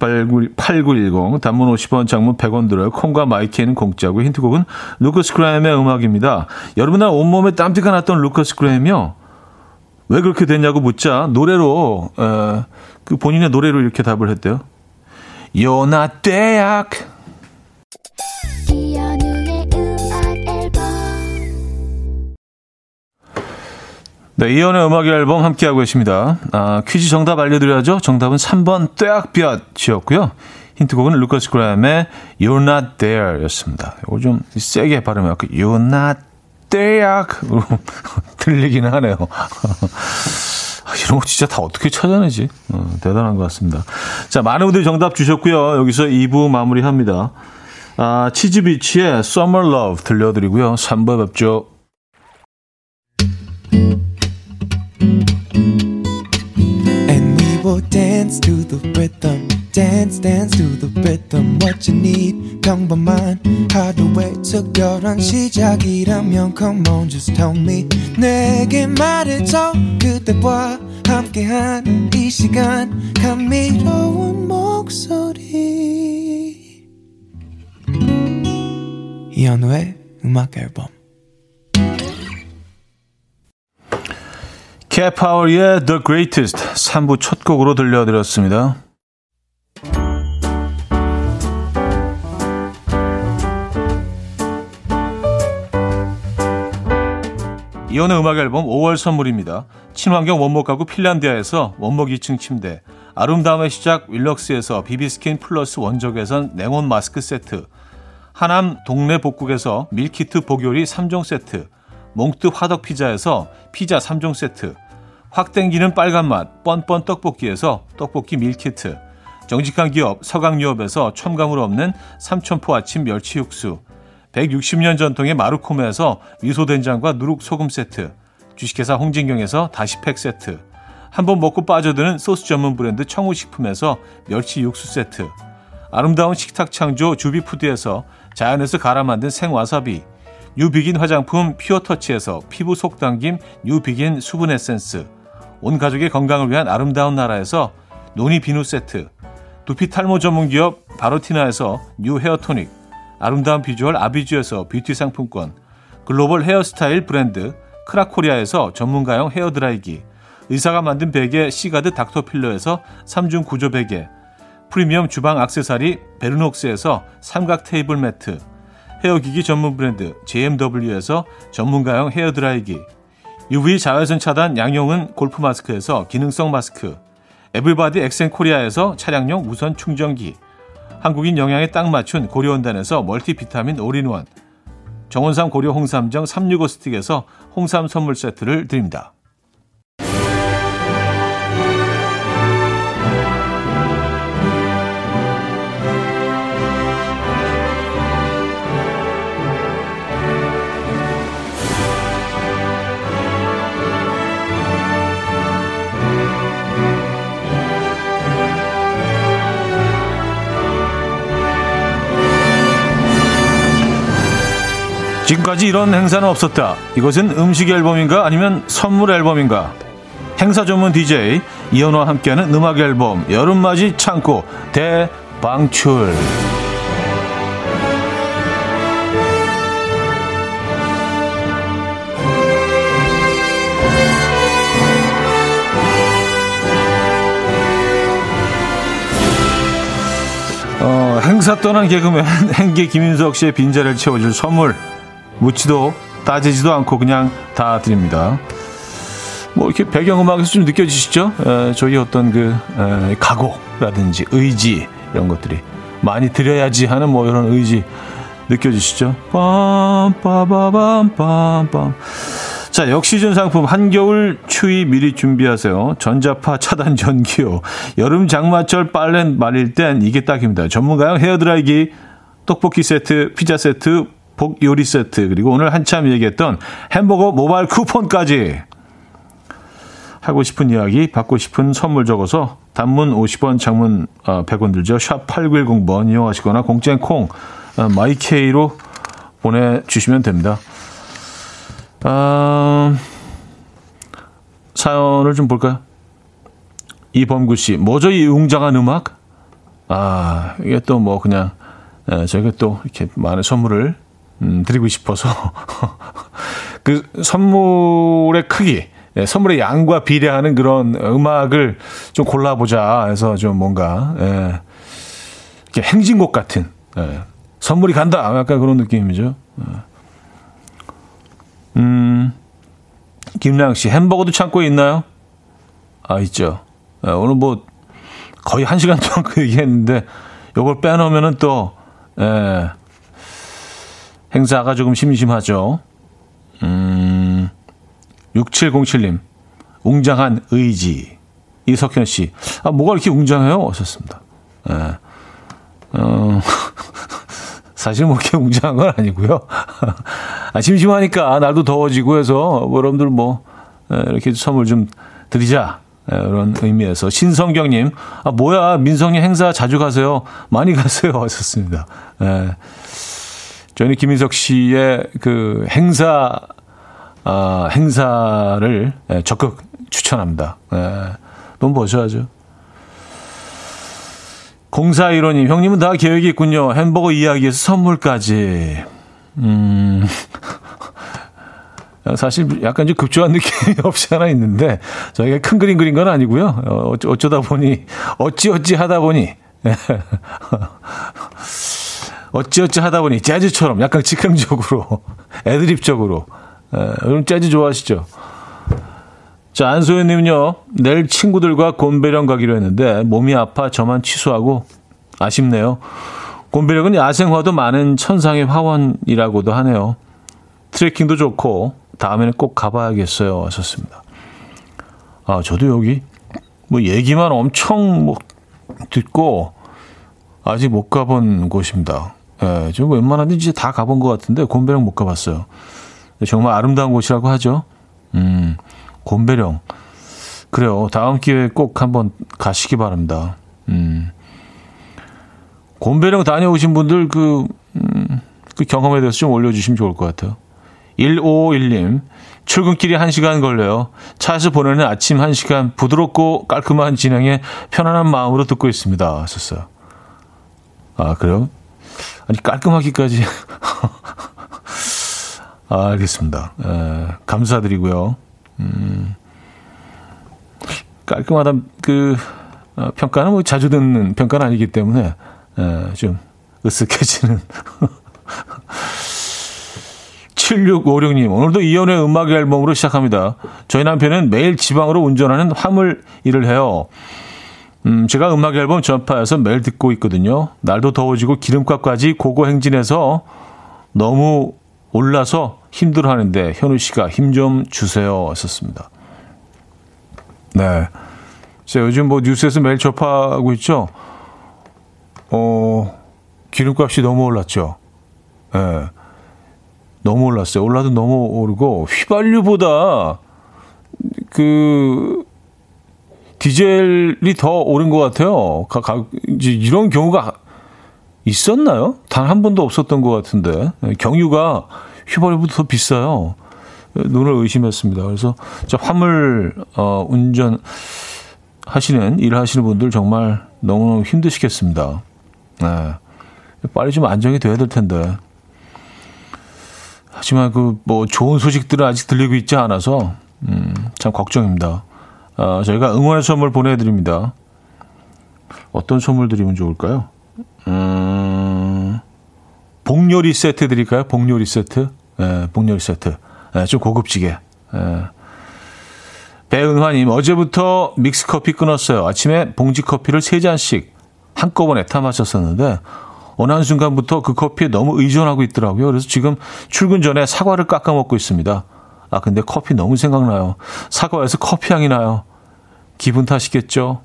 팔구일공, 단문 오십 원, 장문 백 원 들어요. 콩과 마이키는 공짜고 힌트곡은 루커스 그램의 음악입니다. 여러분은 온몸에 땀띠가 났던 루커스 그램이요. 왜 그렇게 됐냐고 묻자 노래로 어, 그 본인의 노래로 이렇게 답을 했대요. You're not there. 네, 이현의 음악 앨범 함께하고 계십니다. 아, 퀴즈 정답 알려드려야죠. 정답은 삼 번 떼악볕이었고요. 힌트곡은 루커스 그램의 You're Not There 였습니다. 이거 좀 세게 발음해요. You're Not There 들리긴 하네요. 이런 거 진짜 다 어떻게 찾아내지? 어, 대단한 것 같습니다. 자, 많은 분들이 정답 주셨고요. 여기서 이 부 마무리합니다. 아, 치즈비치의 Summer Love 들려드리고요. 삼 부 뵙죠. And we will dance to the rhythm. Dance, dance to the rhythm. What you need, 평범한 하루의 특별한 시작이라면 Come on, just tell me. 내게 말해줘. 그대와 함께한 이 시간 감미로운 목소리 이현우의 음악 앨범. 캣 파워의 The Greatest 삼 부 첫 곡으로 들려드렸습니다. 이온의 음악 앨범 오월 선물입니다. 친환경 원목 가구 핀란디아에서 원목 이 층 침대, 아름다움의 시작 윌럭스에서 비비스킨 플러스 원적외선 냉온 마스크 세트, 하남 동네 복국에서 밀키트 복요리 삼 종 세트, 몽트 화덕 피자에서 피자 삼 종 세트, 확 땡기는 빨간 맛 뻔뻔 떡볶이에서 떡볶이 밀키트, 정직한 기업 서강유업에서 첨가물 없는 삼천포 아침 멸치 육수, 백육십 년 전통의 마루코메에서 미소된장과 누룩소금 세트, 주식회사 홍진경에서 다시팩 세트, 한번 먹고 빠져드는 소스 전문 브랜드 청우식품에서 멸치 육수 세트, 아름다운 식탁 창조 주비푸드에서 자연에서 갈아 만든 생와사비, 뉴비긴 화장품 퓨어터치에서 피부 속당김 뉴비긴 수분 에센스, 온 가족의 건강을 위한 아름다운 나라에서 노니 비누 세트, 두피 탈모 전문 기업 바로티나에서 뉴 헤어토닉, 아름다운 비주얼 아비주에서 뷰티 상품권, 글로벌 헤어스타일 브랜드 크라코리아에서 전문가용 헤어드라이기, 의사가 만든 베개 시가드 닥터필러에서 삼 중 구조 베개, 프리미엄 주방 액세서리 베르녹스에서 삼각 테이블 매트, 헤어기기 전문 브랜드 제이엠더블유에서 전문가용 헤어드라이기, 유브이 자외선 차단 양용은 골프 마스크에서 기능성 마스크, 에블바디 엑센코리아에서 차량용 무선 충전기, 한국인 영양에 딱 맞춘 고려원단에서 멀티비타민 올인원, 정원삼 고려 홍삼정 삼백육십오 스틱에서 홍삼 선물 세트를 드립니다. 지금까지 이런 행사는 없었다. 이것은 음식 앨범인가 아니면 선물 앨범인가. 행사 전문 디제이 이현우와 함께하는 음악 앨범 여름맞이 창고 대방출. 어, 행사 떠난 개그맨 행기 김윤석 씨의 빈자리를 채워줄 선물. 묻지도 따지지도 않고 그냥 다 드립니다. 뭐 이렇게 배경음악에서 좀 느껴지시죠? 에, 저희 어떤 그 에, 각오라든지 의지 이런 것들이 많이 드려야지 하는 뭐 이런 의지 느껴지시죠? 빰빠바밤빰빰. 자, 역시즌 상품 한겨울 추위 미리 준비하세요. 전자파 차단 전기요. 여름 장마철 빨래 말릴 땐 이게 딱입니다. 전문가용 헤어드라이기, 떡볶이 세트, 피자 세트, 복 요리 세트, 그리고 오늘 한참 얘기했던 햄버거 모바일 쿠폰까지. 하고 싶은 이야기, 받고 싶은 선물 적어서 단문 오십 원, 장문 백 원 들죠. 샵 팔구일공 번 이용하시거나 공짜인 콩, 마이케이로 보내주시면 됩니다. 아, 사연을 좀 볼까요? 이범구 씨, 뭐죠 이 웅장한 음악? 아, 이게 또 뭐 그냥 저희가 또 이렇게 많은 선물을 음, 드리고 싶어서 그 선물의 크기, 예, 선물의 양과 비례하는 그런 음악을 좀 골라보자 해서 좀 뭔가, 예, 이렇게 행진곡 같은, 예, 선물이 간다 약간 그런 느낌이죠. 음, 김나영 씨, 햄버거도 창고에 있나요? 아, 있죠. 예, 오늘 뭐 거의 한 시간 동안 그 얘기했는데 이걸 빼놓으면은 또, 예, 행사가 조금 심심하죠. 음, 육칠공칠 님. 웅장한 의지. 이석현 씨. 아, 뭐가 이렇게 웅장해요? 오셨습니다. 예. 어, 사실 뭐 이렇게 웅장한 건 아니고요. 아, 심심하니까 날도 더워지고 해서 여러분들 뭐 이렇게 선물 좀 드리자. 이런 의미에서. 신성경님. 아, 뭐야. 민성님 행사 자주 가세요. 많이 가세요. 하셨습니다. 예. 저는 김인석 씨의 그 행사, 아, 행사를 적극 추천합니다. 예. 돈 버셔야죠. 공사일호님, 형님은 다 계획이 있군요. 햄버거 이야기에서 선물까지. 음, 사실 약간 좀 급조한 느낌이 없지 않아 있는데, 저희가 큰 그림 그린 건 아니고요. 어쩌, 어쩌다 보니, 어찌어찌 하다 보니, 어찌어찌 하다 보니, 재즈처럼 약간 즉흥적으로, 애드립적으로. 여러분 재즈 좋아하시죠? 자, 안소연님은요, 내일 친구들과 곤배령 가기로 했는데 몸이 아파 저만 취소하고 아쉽네요. 곤배령은 야생화도 많은 천상의 화원이라고도 하네요. 트레킹도 좋고 다음에는 꼭 가봐야겠어요. 하셨습니다. 아, 저도 여기 뭐 얘기만 엄청 뭐 듣고 아직 못 가본 곳입니다. 예, 지금 웬만한 데 이제 다 가본 것 같은데 곤배령 못 가봤어요. 정말 아름다운 곳이라고 하죠. 음. 곤배령. 그래요. 다음 기회에 꼭 한번 가시기 바랍니다. 음. 곤배령 다녀오신 분들 그, 음, 그 경험에 대해서 좀 올려주시면 좋을 것 같아요. 일오오일님, 출근길이 한 시간 걸려요. 차에서 보내는 아침 한 시간 부드럽고 깔끔한 진행에 편안한 마음으로 듣고 있습니다. 하셨어요. 아, 그래요? 아니, 깔끔하기까지. 아, 알겠습니다. 에, 감사드리고요. 음, 깔끔하다, 그, 어, 평가는 뭐 자주 듣는 평가는 아니기 때문에, 에, 좀, 으쓱해지는. 칠육오육님, 오늘도 이현우의 음악 앨범으로 시작합니다. 저희 남편은 매일 지방으로 운전하는 화물 일을 해요. 음, 제가 음악 앨범 전파해서 매일 듣고 있거든요. 날도 더워지고 기름값까지 고고행진해서 너무 올라서 힘들어하는데 현우 씨가 힘 좀 주세요. 썼습니다. 네, 제가 요즘 뭐 뉴스에서 매일 접하고 있죠. 어, 기름값이 너무 올랐죠. 예, 네. 너무 올랐어요. 올라도 너무 오르고 휘발유보다 그 디젤이 더 오른 것 같아요. 가, 가, 이제 이런 경우가 있었나요? 단 한 번도 없었던 것 같은데 경유가 휘발유보다 더 비싸요. 눈을 의심했습니다. 그래서 저 화물 어, 운전 하시는 일 하시는 분들 정말 너무너무 힘드시겠습니다. 네. 빨리 좀 안정이 돼야 될 텐데. 하지만 그 뭐 좋은 소식들은 아직 들리고 있지 않아서 음, 참 걱정입니다. 어, 저희가 응원의 선물 보내드립니다. 어떤 선물 드리면 좋을까요? 음, 복요리 세트 드릴까요? 복요리 세트? 예, 복요리 세트. 예, 좀 고급지게. 예. 배은화님, 어제부터 믹스커피 끊었어요. 아침에 봉지커피를 세 잔씩 한꺼번에 타 마셨었는데 어느 한순간부터 그 커피에 너무 의존하고 있더라고요. 그래서 지금 출근 전에 사과를 깎아 먹고 있습니다. 아, 근데 커피 너무 생각나요. 사과에서 커피향이 나요. 기분 탓이겠죠?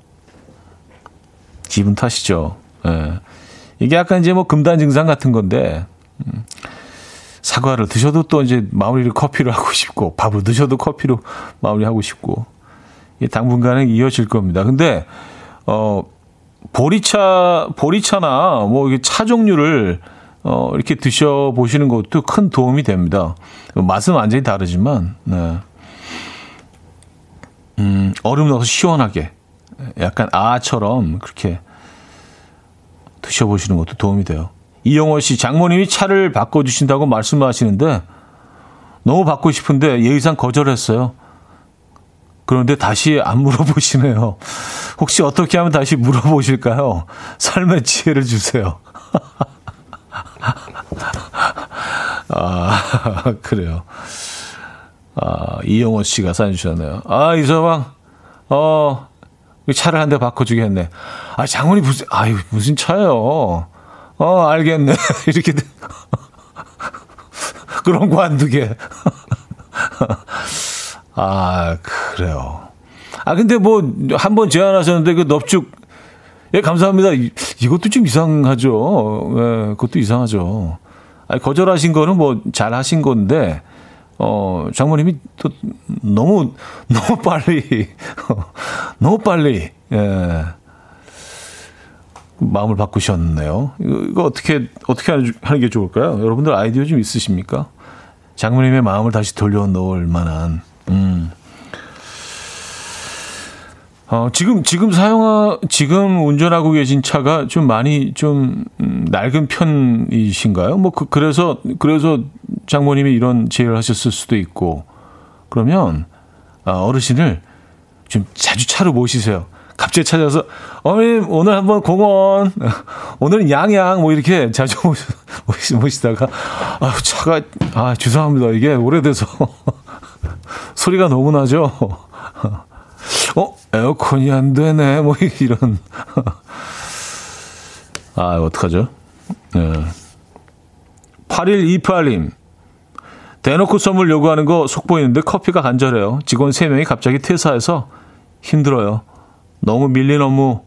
기분 탓이죠. 예. 이게 약간 이제 뭐 금단 증상 같은 건데, 음, 사과를 드셔도 또 이제 마무리를 커피로 하고 싶고, 밥을 드셔도 커피로 마무리하고 싶고, 이게 당분간은 이어질 겁니다. 근데, 어, 보리차, 보리차나 뭐 이게 차 종류를, 어, 이렇게 드셔보시는 것도 큰 도움이 됩니다. 맛은 완전히 다르지만, 네. 음, 얼음 넣어서 시원하게, 약간 아처럼 그렇게, 드셔보시는 것도 도움이 돼요. 이영호 씨, 장모님이 차를 바꿔주신다고 말씀하시는데 너무 받고 싶은데 예의상 거절했어요. 그런데 다시 안 물어보시네요. 혹시 어떻게 하면 다시 물어보실까요? 삶의 지혜를 주세요. 아, 그래요. 아, 이영호 씨가 사연 주셨네요. 아, 이서방, 어... 차를 한 대 바꿔주겠네. 아, 장원이 무슨, 아유, 무슨 차요? 어, 알겠네. 이렇게. 그런 거 안 두게. 아, 그래요. 아, 근데 뭐, 한번 제안하셨는데, 그 넙죽. 예, 감사합니다. 이, 이것도 좀 이상하죠. 예, 그것도 이상하죠. 아니, 거절하신 거는 뭐, 잘 하신 건데, 어, 장모님이 또, 너무, 너무 빨리, 너무 빨리, 예. 마음을 바꾸셨네요. 이거, 이거 어떻게, 어떻게 하는 게 좋을까요? 여러분들 아이디어 좀 있으십니까? 장모님의 마음을 다시 돌려놓을 만한, 음. 어, 지금, 지금 사용하, 지금 운전하고 계신 차가 좀 많이 좀, 음, 낡은 편이신가요? 뭐, 그, 그래서, 그래서 장모님이 이런 제의를 하셨을 수도 있고, 그러면, 어, 어르신을 좀 자주 차로 모시세요. 갑자기 찾아서, 어머님, 오늘 한번 공원, 오늘은 양양, 뭐 이렇게 자주 모시, 모시, 모시다가, 아 차가, 아, 죄송합니다. 이게 오래돼서. 소리가 너무 나죠? 어, 에어컨이 안 되네. 뭐 이런. 아, 어떡하죠? 네. 팔일이팔 님. 대놓고 선물 요구하는 거 속보이는데 커피가 간절해요. 직원 세 명이 갑자기 퇴사해서 힘들어요. 너무 밀린 업무,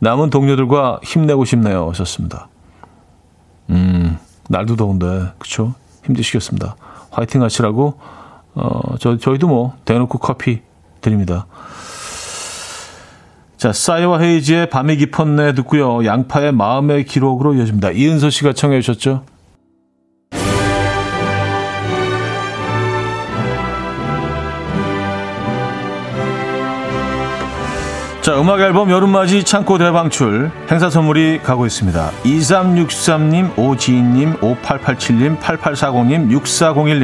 남은 동료들과 힘내고 싶네요. 하셨습니다. 음, 날도 더운데, 그쵸? 힘드시겠습니다. 화이팅 하시라고, 어, 저, 저희도 뭐, 대놓고 커피 드립니다. 자, 싸이와 헤이지의 밤이 깊었네 듣고요. 양파의 마음의 기록으로 이어집니다. 이은서 씨가 청해 주셨죠? 자, 음악 앨범 여름맞이 창고 대방출 행사 선물이 가고 있습니다. 이삼육삼 님, 오지인 님, 오팔팔칠 님, 팔팔사공 님, 육사공일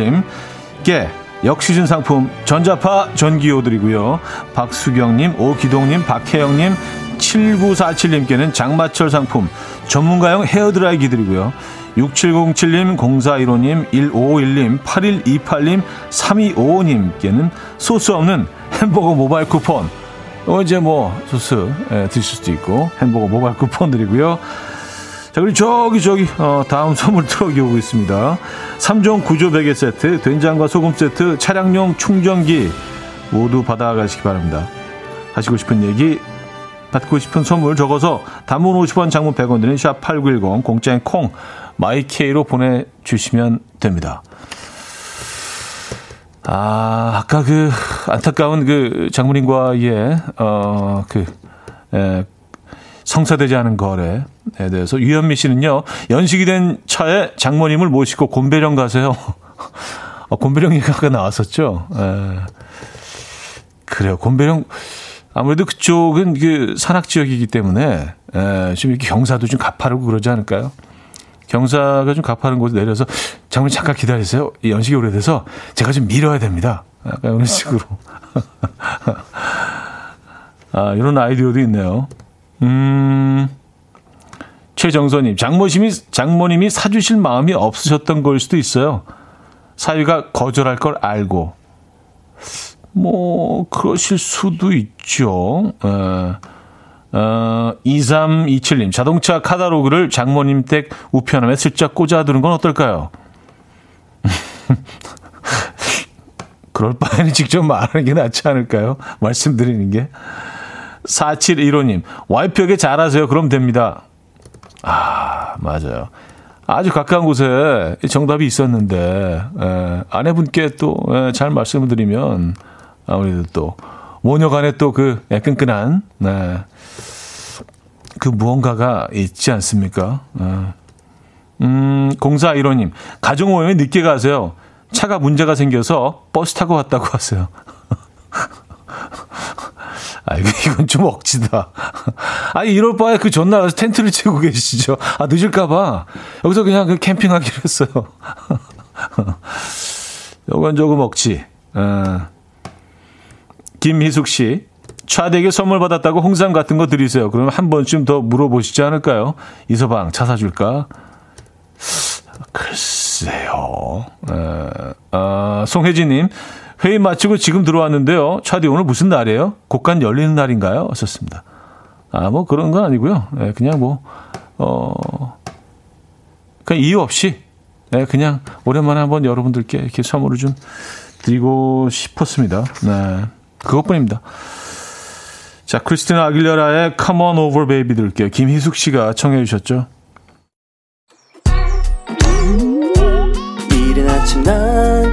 님께 역시즌 상품 전자파 전기요 드리고요. 박수경님, 오기동님, 박혜영님, 칠구사칠 님께는 장마철 상품 전문가용 헤어드라이기 드리고요. 육칠공칠 님, 공사일오 님, 일오오일 님, 팔일이팔 님, 삼이오오 님께는 소스 없는 햄버거 모바일 쿠폰, 어, 이제 뭐, 소스, 예, 드실 수도 있고, 햄버거 모바일 쿠폰 드리고요. 자, 그리고 저기, 저기, 어, 다음 선물 트럭이 오고 있습니다. 삼 종 구조 베개 세트, 된장과 소금 세트, 차량용 충전기 모두 받아가시기 바랍니다. 하시고 싶은 얘기, 받고 싶은 선물 적어서 단문 오십 원, 장문 백 원 드린 샵팔구일공, 공짜인 콩, 마이케이로 보내주시면 됩니다. 아, 아까 그, 안타까운 그 장모님과의, 어, 그, 에, 성사되지 않은 거래에 대해서 유현미 씨는요, 연식이 된 차에 장모님을 모시고 곤배령 가세요. 어, 곤배령 얘기가 나왔었죠. 에, 그래요. 곤배령, 아무래도 그쪽은 그 산악지역이기 때문에, 에, 지금 이렇게 경사도 좀 가파르고 그러지 않을까요? 경사가 좀 가파른 곳에 내려서 장모님 잠깐 기다리세요. 연식이 오래돼서 제가 좀 밀어야 됩니다. 약간 이런 식으로. 아, 이런 아이디어도 있네요. 음, 최정선님, 장모님이, 장모님이 사주실 마음이 없으셨던 걸 수도 있어요. 사위가 거절할 걸 알고. 뭐, 그러실 수도 있죠. 에. 어, 이삼이칠 님, 자동차 카다로그를 장모님 댁 우편함에 슬쩍 꽂아두는 건 어떨까요? 그럴 바에는 직접 말하는 게 낫지 않을까요? 말씀드리는 게. 사칠일오 님, 와이프에게 잘하세요. 그럼 됩니다. 아, 맞아요. 아주 가까운 곳에 정답이 있었는데, 에, 아내분께 또 잘 말씀을 드리면, 아무래도 또, 모녀 간에 또 그 끈끈한, 네, 그 무언가가 있지 않습니까? 음, 공사일호 님, 가족 모임에 늦게 가세요. 차가 문제가 생겨서 버스 타고 왔다고 하세요. 아, 이건 좀 억지다. 아니, 이럴 바에 그 전날 와서 텐트를 치고 계시죠. 아, 늦을까봐. 여기서 그냥 그 캠핑하기로 했어요. 이건 조금 억지. 아. 김희숙 씨, 차댁에 선물 받았다고 홍삼 같은 거 드리세요. 그러면 한 번쯤 더 물어보시지 않을까요? 이 서방, 차 사줄까? 글쎄요. 에, 아, 송혜진님, 회의 마치고 지금 들어왔는데요. 차디 오늘 무슨 날이에요? 곡간 열리는 날인가요? 썼습니다. 아, 뭐 그런 건 아니고요. 에, 그냥 뭐, 어, 그냥 이유 없이, 에, 그냥 오랜만에 한번 여러분들께 이렇게 선물을 좀 드리고 싶었습니다. 네. 그것뿐입니다. 자, 크리스티나 아길레라의 Come on over baby 들게요. 김희숙 씨가 청해 주셨죠. 이른 아침 난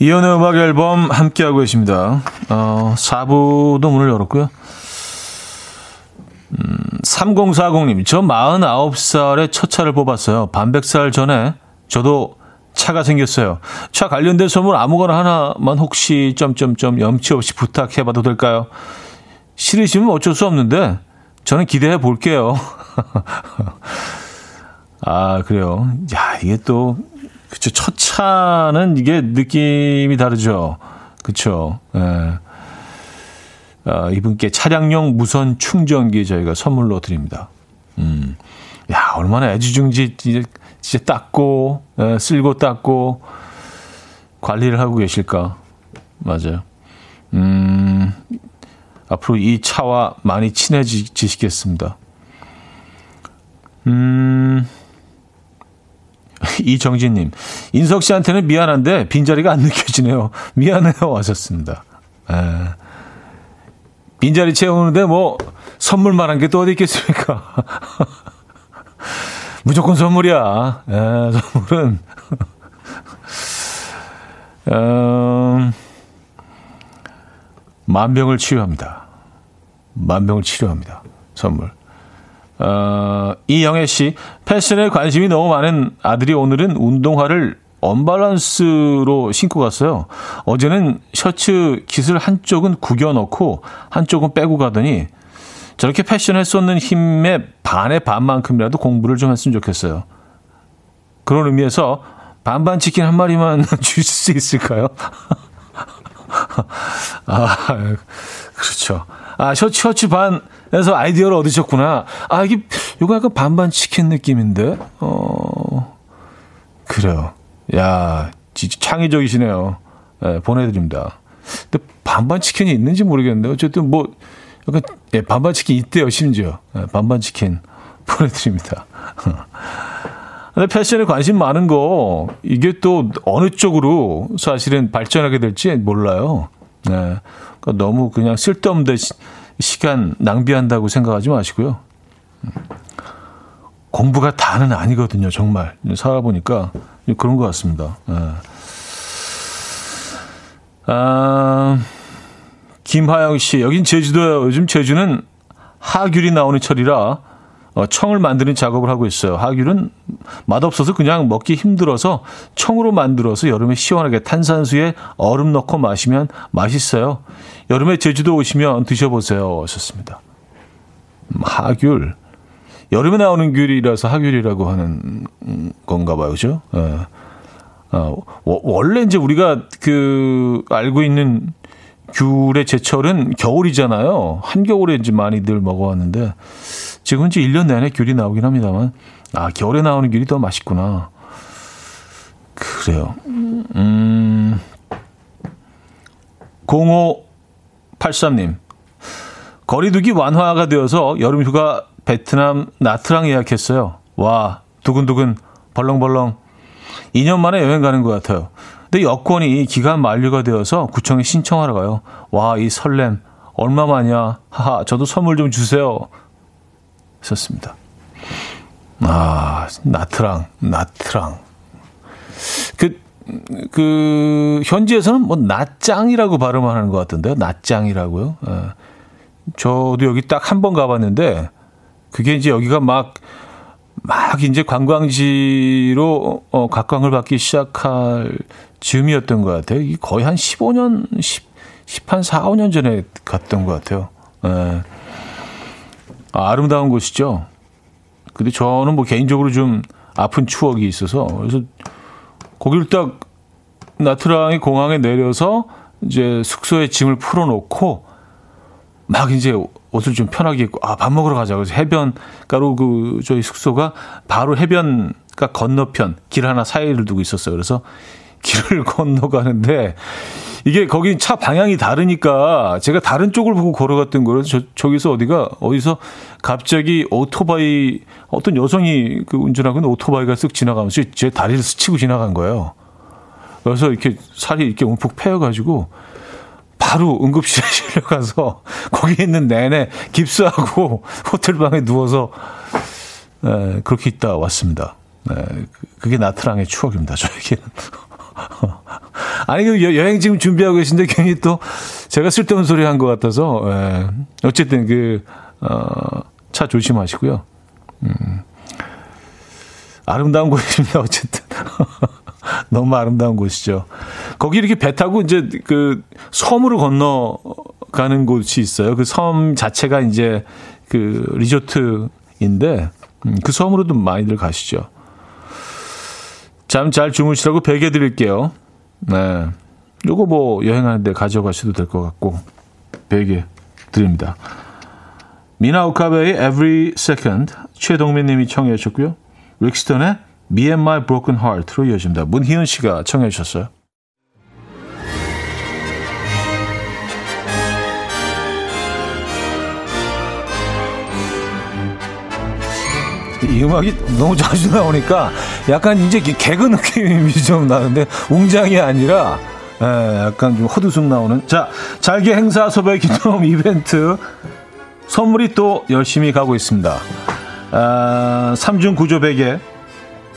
이연의 음악 앨범 함께하고 계십니다. 어, 사 부도 문을 열었고요. 음, 삼공사공님, 저 마흔아홉 살에 첫 차를 뽑았어요. 반백살 전에 저도 차가 생겼어요. 차 관련된 선물 아무거나 하나만 혹시 점점점 염치 없이 부탁해봐도 될까요? 싫으시면 어쩔 수 없는데 저는 기대해 볼게요. 아, 그래요. 야, 이게 또... 그쵸. 첫 차는 이게 느낌이 다르죠. 그쵸. 예. 아, 이분께 차량용 무선 충전기 저희가 선물로 드립니다. 음. 야, 얼마나 애지중지 진짜 닦고, 예, 쓸고 닦고 관리를 하고 계실까. 맞아요. 음. 앞으로 이 차와 많이 친해지시겠습니다. 음. 이정진님, 인석 씨한테는 미안한데 빈자리가 안 느껴지네요. 미안해요. 왔었습니다. 에. 빈자리 채우는데 뭐 선물만한 게 또 어디 있겠습니까? 무조건 선물이야. 에, 선물은 음, 만병을 치료합니다. 만병을 치료합니다. 선물. 어, 이영애 씨, 패션에 관심이 너무 많은 아들이 오늘은 운동화를 언밸런스로 신고 갔어요. 어제는 셔츠 깃을 한쪽은 구겨 넣고 한쪽은 빼고 가더니 저렇게 패션에 쏟는 힘의 반의 반만큼이라도 공부를 좀 했으면 좋겠어요. 그런 의미에서 반반 치킨 한 마리만 주실 수 있을까요? 아, 그렇죠. 아, 셔츠, 셔츠 반. 그래서 아이디어를 얻으셨구나. 아, 이게, 요거 약간 반반 치킨 느낌인데? 어, 그래요. 야, 진짜 창의적이시네요. 예, 보내드립니다. 근데 반반 치킨이 있는지 모르겠는데, 어쨌든 뭐, 약간, 예, 반반 치킨 있대요, 심지어. 예, 반반 치킨 보내드립니다. 근데 패션에 관심 많은 거, 이게 또 어느 쪽으로 사실은 발전하게 될지 몰라요. 예, 그러니까 너무 그냥 쓸데없는 데, 시간 낭비한다고 생각하지 마시고요. 공부가 다는 아니거든요. 정말 살아보니까 그런 것 같습니다. 네. 아, 김하영 씨, 여긴 제주도예요. 요즘 제주는 하귤이 나오는 철이라 청을 만드는 작업을 하고 있어요. 하귤은 맛없어서 그냥 먹기 힘들어서 청으로 만들어서 여름에 시원하게 탄산수에 얼음 넣고 마시면 맛있어요. 여름에 제주도 오시면 드셔보세요. 하셨습니다. 하귤. 여름에 나오는 귤이라서 하귤이라고 하는 건가 봐요. 그죠? 예. 어, 원래 이제 우리가 그 알고 있는 귤의 제철은 겨울이잖아요. 한겨울에 이제 많이들 먹어왔는데 지금 이제 일 년 내내 귤이 나오긴 합니다만, 아, 겨울에 나오는 귤이 더 맛있구나. 그래요. 음, 공오팔삼님. 거리두기 완화가 되어서 여름휴가 베트남 나트랑 예약했어요. 와, 두근두근, 벌렁벌렁. 이 년 만에 여행 가는 것 같아요. 근데 여권이 기간 만료가 되어서 구청에 신청하러 가요. 와, 이 설렘. 얼마만이야. 하하, 저도 선물 좀 주세요. 썼습니다. 아, 나트랑, 나트랑. 그, 그, 현지에서는 뭐, 나짱이라고 발음을 하는 것 같던데요. 나짱이라고요. 예. 저도 여기 딱 한 번 가봤는데, 그게 이제 여기가 막, 막 이제 관광지로 어, 각광을 받기 시작할 즈음이었던 것 같아요. 거의 한 십오 년, 십, 한 사, 오 년 전에 갔던 것 같아요. 예. 아, 아름다운 곳이죠. 근데 저는 뭐 개인적으로 좀 아픈 추억이 있어서, 그래서 거기를 딱 나트랑이 공항에 내려서 이제 숙소에 짐을 풀어놓고 막 이제 옷을 좀 편하게 입고, 아, 밥 먹으러 가자. 그래서 해변, 가로 그, 저희 숙소가 바로 해변가 건너편, 길 하나 사이를 두고 있었어요. 그래서 길을 건너가는데, 이게 거기 차 방향이 다르니까 제가 다른 쪽을 보고 걸어갔던 거예요. 저, 저기서 어디가, 어디서 갑자기 오토바이, 어떤 여성이 그 운전하고 있는 오토바이가 쓱 지나가면서 제 다리를 스치고 지나간 거예요. 그래서 이렇게 살이 이렇게 움푹 패여가지고 바로 응급실에 실려가서 거기 있는 내내 깁스하고 호텔방에 누워서 에, 그렇게 있다 왔습니다. 에, 그게 나트랑의 추억입니다, 저에게는. 아니, 여행 지금 준비하고 계신데 괜히 또 제가 쓸데없는 소리 한 것 같아서, 에, 어쨌든 그, 어, 차 조심하시고요. 음, 아름다운 곳입니다, 어쨌든. 너무 아름다운 곳이죠. 거기 이렇게 배 타고 이제 그 섬으로 건너가는 곳이 있어요. 그 섬 자체가 이제 그 리조트인데 그 섬으로도 많이들 가시죠. 잠 잘 주무시라고 베개 드릴게요. 네. 요거 뭐 여행하는데 가져가셔도 될 것 같고 베개 드립니다. 미나 오카베의 Every Second 최동민 님이 청해 주셨고요. 릭스턴의 Me and My Broken Heart로 이어집니다. 문희은 씨가 청해 주셨어요. 이 음악이 너무 자주 나오니까 약간 이제 개그 느낌이 좀 나는데 웅장이 아니라 약간 좀 헛웃음 나오는. 자, 잘게 행사 소발 기념 이벤트 선물이 또 열심히 가고 있습니다. 아, 삼중 구조 베개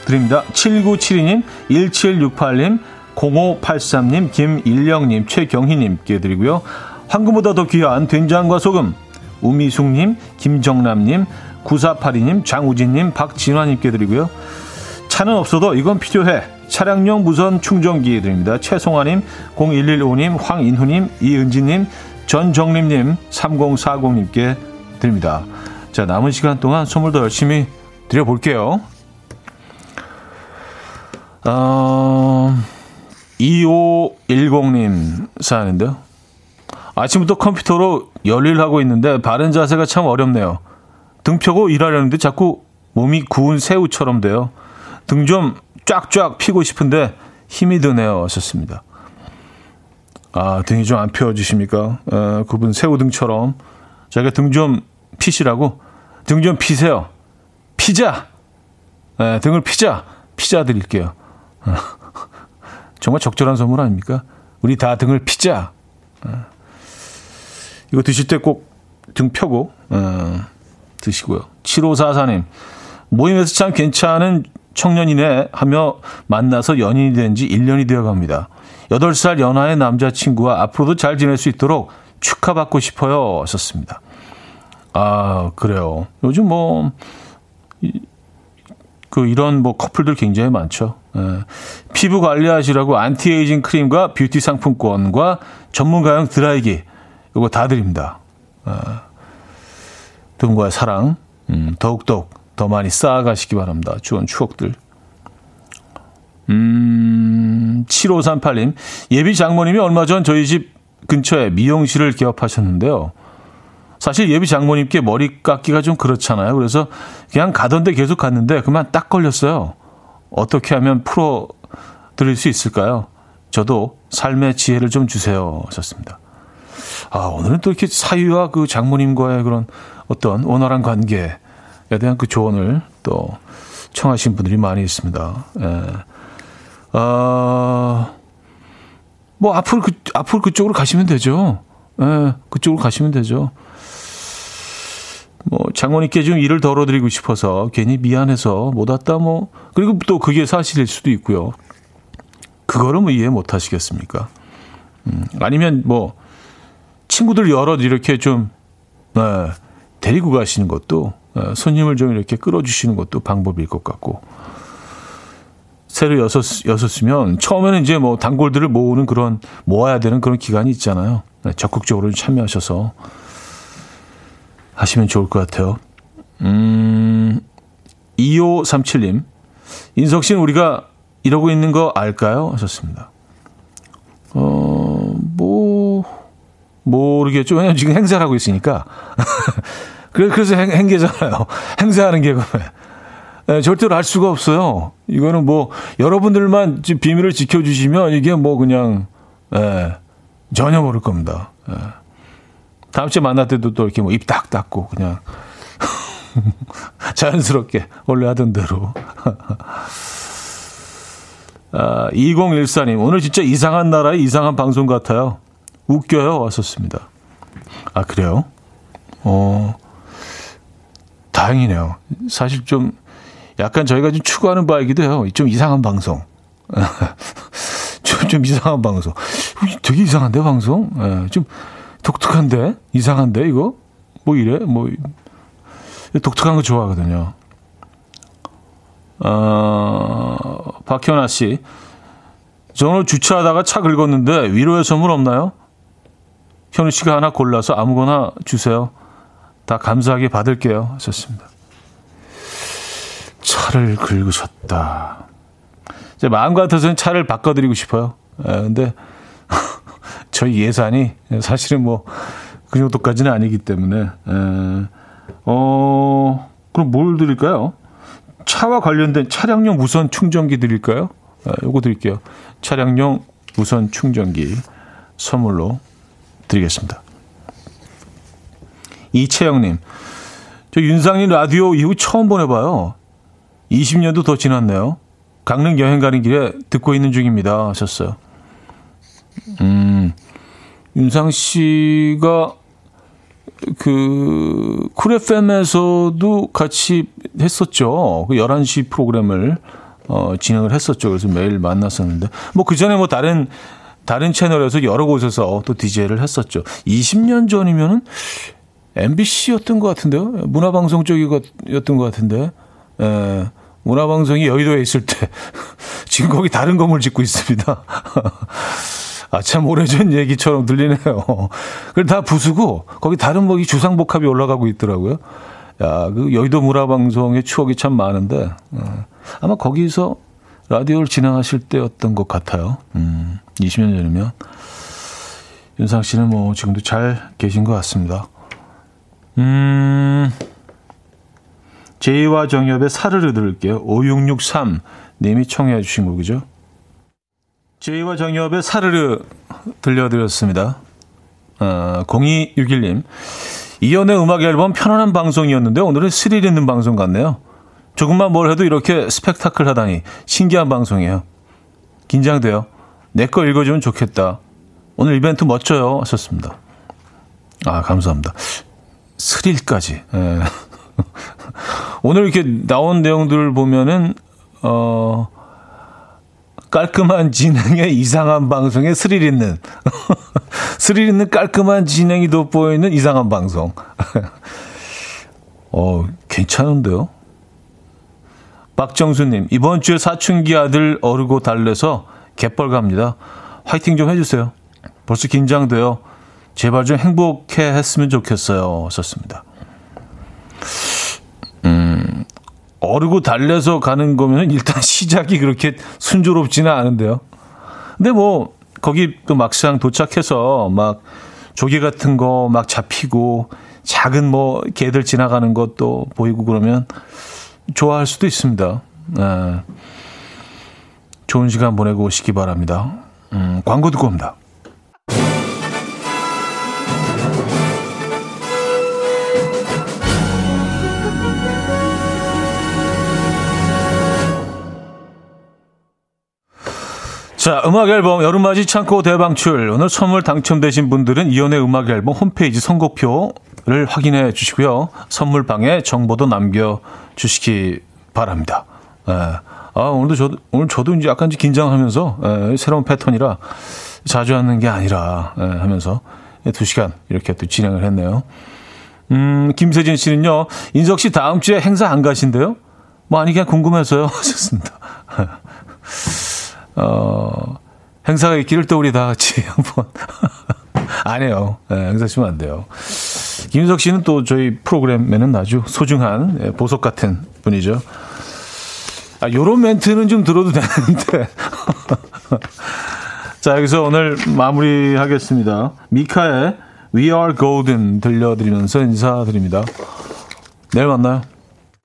드립니다. 칠구칠이 님, 일칠육팔 님, 공오팔삼 님, 김일영님, 최경희님께 드리고요. 황금보다 더 귀한 된장과 소금, 우미숙님, 김정남님, 구사팔이 님, 장우진님, 박진화님께 드리고요. 차는 없어도 이건 필요해. 차량용 무선 충전기 드립니다. 최송아님, 공일일오 님, 황인후님, 이은지님, 전정림님, 삼공사공님께 드립니다. 자, 남은 시간 동안 선물 더 열심히 드려볼게요. 어, 이오일공 님 사연인데요. 아침부터 컴퓨터로 열일하고 있는데 바른 자세가 참 어렵네요. 등 펴고 일하려는데 자꾸 몸이 구운 새우처럼 돼요. 등 좀 쫙쫙 펴고 싶은데 힘이 드네요. 하셨습니다. 아, 등이 좀 안 펴지십니까? 에, 그분 새우 등처럼 자기가 등 좀 피시라고. 등 좀 피세요. 피자. 에, 등을 피자. 피자 드릴게요. 정말 적절한 선물 아닙니까? 우리 다 등을 피자. 이거 드실 때 꼭 등 펴고 어, 드시고요. 칠오사사 님. 모임에서 참 괜찮은 청년이네 하며 만나서 연인이 된 지 일 년이 되어갑니다. 여덟 살 연하의 남자친구와 앞으로도 잘 지낼 수 있도록 축하받고 싶어요. 썼습니다. 아, 그래요. 요즘 뭐... 이, 그 이런 뭐 커플들 굉장히 많죠. 에, 피부 관리하시라고 안티에이징 크림과 뷰티 상품권과 전문가용 드라이기 이거 다 드립니다. 에, 등과의 사랑 음, 더욱더욱 더 많이 쌓아가시기 바랍니다. 좋은 추억들. 음, 칠오삼팔 님 예비 장모님이 얼마 전 저희 집 근처에 미용실을 개업하셨는데요. 사실 예비 장모님께 머리 깎기가 좀 그렇잖아요. 그래서 그냥 가던데 계속 갔는데 그만 딱 걸렸어요. 어떻게 하면 풀어드릴 수 있을까요? 저도 삶의 지혜를 좀 주세요. 하셨습니다. 아, 오늘은 또 이렇게 사위와 그 장모님과의 그런 어떤 원활한 관계에 대한 그 조언을 또 청하신 분들이 많이 있습니다. 예. 어, 뭐 앞으로 그, 앞으로 그쪽으로 가시면 되죠. 예, 그쪽으로 가시면 되죠. 뭐 장모님께 좀 일을 덜어드리고 싶어서 괜히 미안해서 못 왔다 뭐 그리고 또 그게 사실일 수도 있고요. 그거를 뭐 이해 못 하시겠습니까? 음, 아니면 뭐 친구들 여럿 이렇게 좀 네, 데리고 가시는 것도 네, 손님을 좀 이렇게 끌어주시는 것도 방법일 것 같고 새로 여섯 여섯이면 처음에는 이제 뭐 단골들을 모으는 그런 모아야 되는 그런 기간이 있잖아요. 네, 적극적으로 참여하셔서. 하시면 좋을 것 같아요. 음, 이오삼칠 님. 인석 씨는 우리가 이러고 있는 거 알까요? 하셨습니다. 어, 뭐, 모르겠죠. 왜냐면 지금 행사를 하고 있으니까. 그래서 행, 행계잖아요. 행사하는 개그맨. 절대로 알 수가 없어요. 이거는 뭐 여러분들만 비밀을 지켜주시면 이게 뭐 그냥 에, 전혀 모를 겁니다. 에. 다음 주에 만날 때도 또 이렇게 뭐 입 딱 닫고 그냥 자연스럽게 원래 하던 대로. 아, 이공일사 님 오늘 진짜 이상한 나라의 이상한 방송 같아요. 웃겨요 왔었습니다. 아 그래요? 어 다행이네요. 사실 좀 약간 저희가 좀 추구하는 바이기도 해요. 좀 이상한 방송. 좀, 좀 이상한 방송. 되게 이상한데 방송? 네, 좀 독특한데? 이상한데 이거? 뭐 이래? 뭐 독특한 거 좋아하거든요. 어, 박현아 씨, 저 오늘 주차하다가 차 긁었는데 위로의 선물 없나요? 현우 씨가 하나 골라서 아무거나 주세요. 다 감사하게 받을게요. 하셨습니다. 차를 긁으셨다. 제 마음 같아서는 차를 바꿔드리고 싶어요. 예, 근데 저희 예산이 사실은 뭐 그 정도까지는 아니기 때문에. 예, 어, 그럼 뭘 드릴까요? 차와 관련된 차량용 무선 충전기 드릴까요? 아, 요거 드릴게요. 차량용 무선 충전기 선물로 드리겠습니다. 이채영님, 저 윤상님 라디오 이후 처음 보내봐요. 이십 년도 더 지났네요. 강릉 여행 가는 길에 듣고 있는 중입니다. 하셨어요. 음, 윤상 씨가 그 쿨 에프엠에서도 같이 했었죠. 그 열한 시 프로그램을 어, 진행을 했었죠. 그래서 매일 만났었는데 뭐 그 전에 뭐 다른 다른 채널에서 여러 곳에서 또 디제이를 했었죠. 이십 년 전이면은 엠비씨였던 것 같은데요. 문화방송 쪽이었던 것 같은데. 에, 문화방송이 여의도에 있을 때 지금 거기 다른 건물 짓고 있습니다. 아, 참 오래전 얘기처럼 들리네요. 그걸 다 부수고 거기 다른 뭐 이 주상복합이 올라가고 있더라고요. 야, 그 여의도 문화방송의 추억이 참 많은데 어, 아마 거기서 라디오를 진행하실 때였던 것 같아요. 음, 이십 년 전이면 윤상 씨는 뭐 지금도 잘 계신 것 같습니다. 음, 제이와 정엽의 사르르 들을게요. 오육육삼 님이 청해 주신 곡이죠. 제이와 정엽의 사르르 들려드렸습니다. 어, 공이육일 님 이연의 음악 앨범 편안한 방송이었는데 오늘은 스릴 있는 방송 같네요. 조금만 뭘 해도 이렇게 스펙타클 하다니 신기한 방송이에요. 긴장돼요. 내 거 읽어주면 좋겠다. 오늘 이벤트 멋져요 하셨습니다. 아 감사합니다. 스릴까지. 예. 오늘 이렇게 나온 내용들을 보면은 어, 깔끔한 진행에 이상한 방송에 스릴 있는 스릴 있는 깔끔한 진행이 돋보이는 이상한 방송. 어 괜찮은데요. 박정수님 이번 주에 사춘기 아들 어르고 달래서 갯벌 갑니다. 화이팅 좀 해주세요. 벌써 긴장돼요. 제발 좀 행복해 했으면 좋겠어요. 썼습니다. 음, 어르고 달래서 가는 거면 일단 시작이 그렇게 순조롭지는 않은데요. 근데 뭐 거기 또 막상 도착해서 막 조개 같은 거 막 잡히고 작은 뭐 개들 지나가는 것도 보이고 그러면 좋아할 수도 있습니다. 네. 좋은 시간 보내고 오시기 바랍니다. 음, 광고 듣고 옵니다. 자, 음악 앨범 여름맞이 창고 대방출. 오늘 선물 당첨되신 분들은 이연의 음악 앨범 홈페이지 선곡표를 확인해 주시고요. 선물방에 정보도 남겨주시기 바랍니다. 예. 아, 오늘도 저, 오늘 저도 이제 약간 긴장하면서 예, 새로운 패턴이라 자주 하는 게 아니라 예, 하면서 예, 두 시간 이렇게 또 진행을 했네요. 음, 김세진 씨는요, 인석 씨 다음 주에 행사 안 가신대요? 뭐 아니, 그냥 궁금해서요. 하셨습니다. 어, 행사가 있기를 또 우리 다 같이 한번. 안 해요. 네, 행사 치면 안 돼요. 김윤석 씨는 또 저희 프로그램에는 아주 소중한 보석 같은 분이죠. 아, 요런 멘트는 좀 들어도 되는데. 자, 여기서 오늘 마무리하겠습니다. 미카의 We are golden 들려드리면서 인사드립니다. 내일 만나요.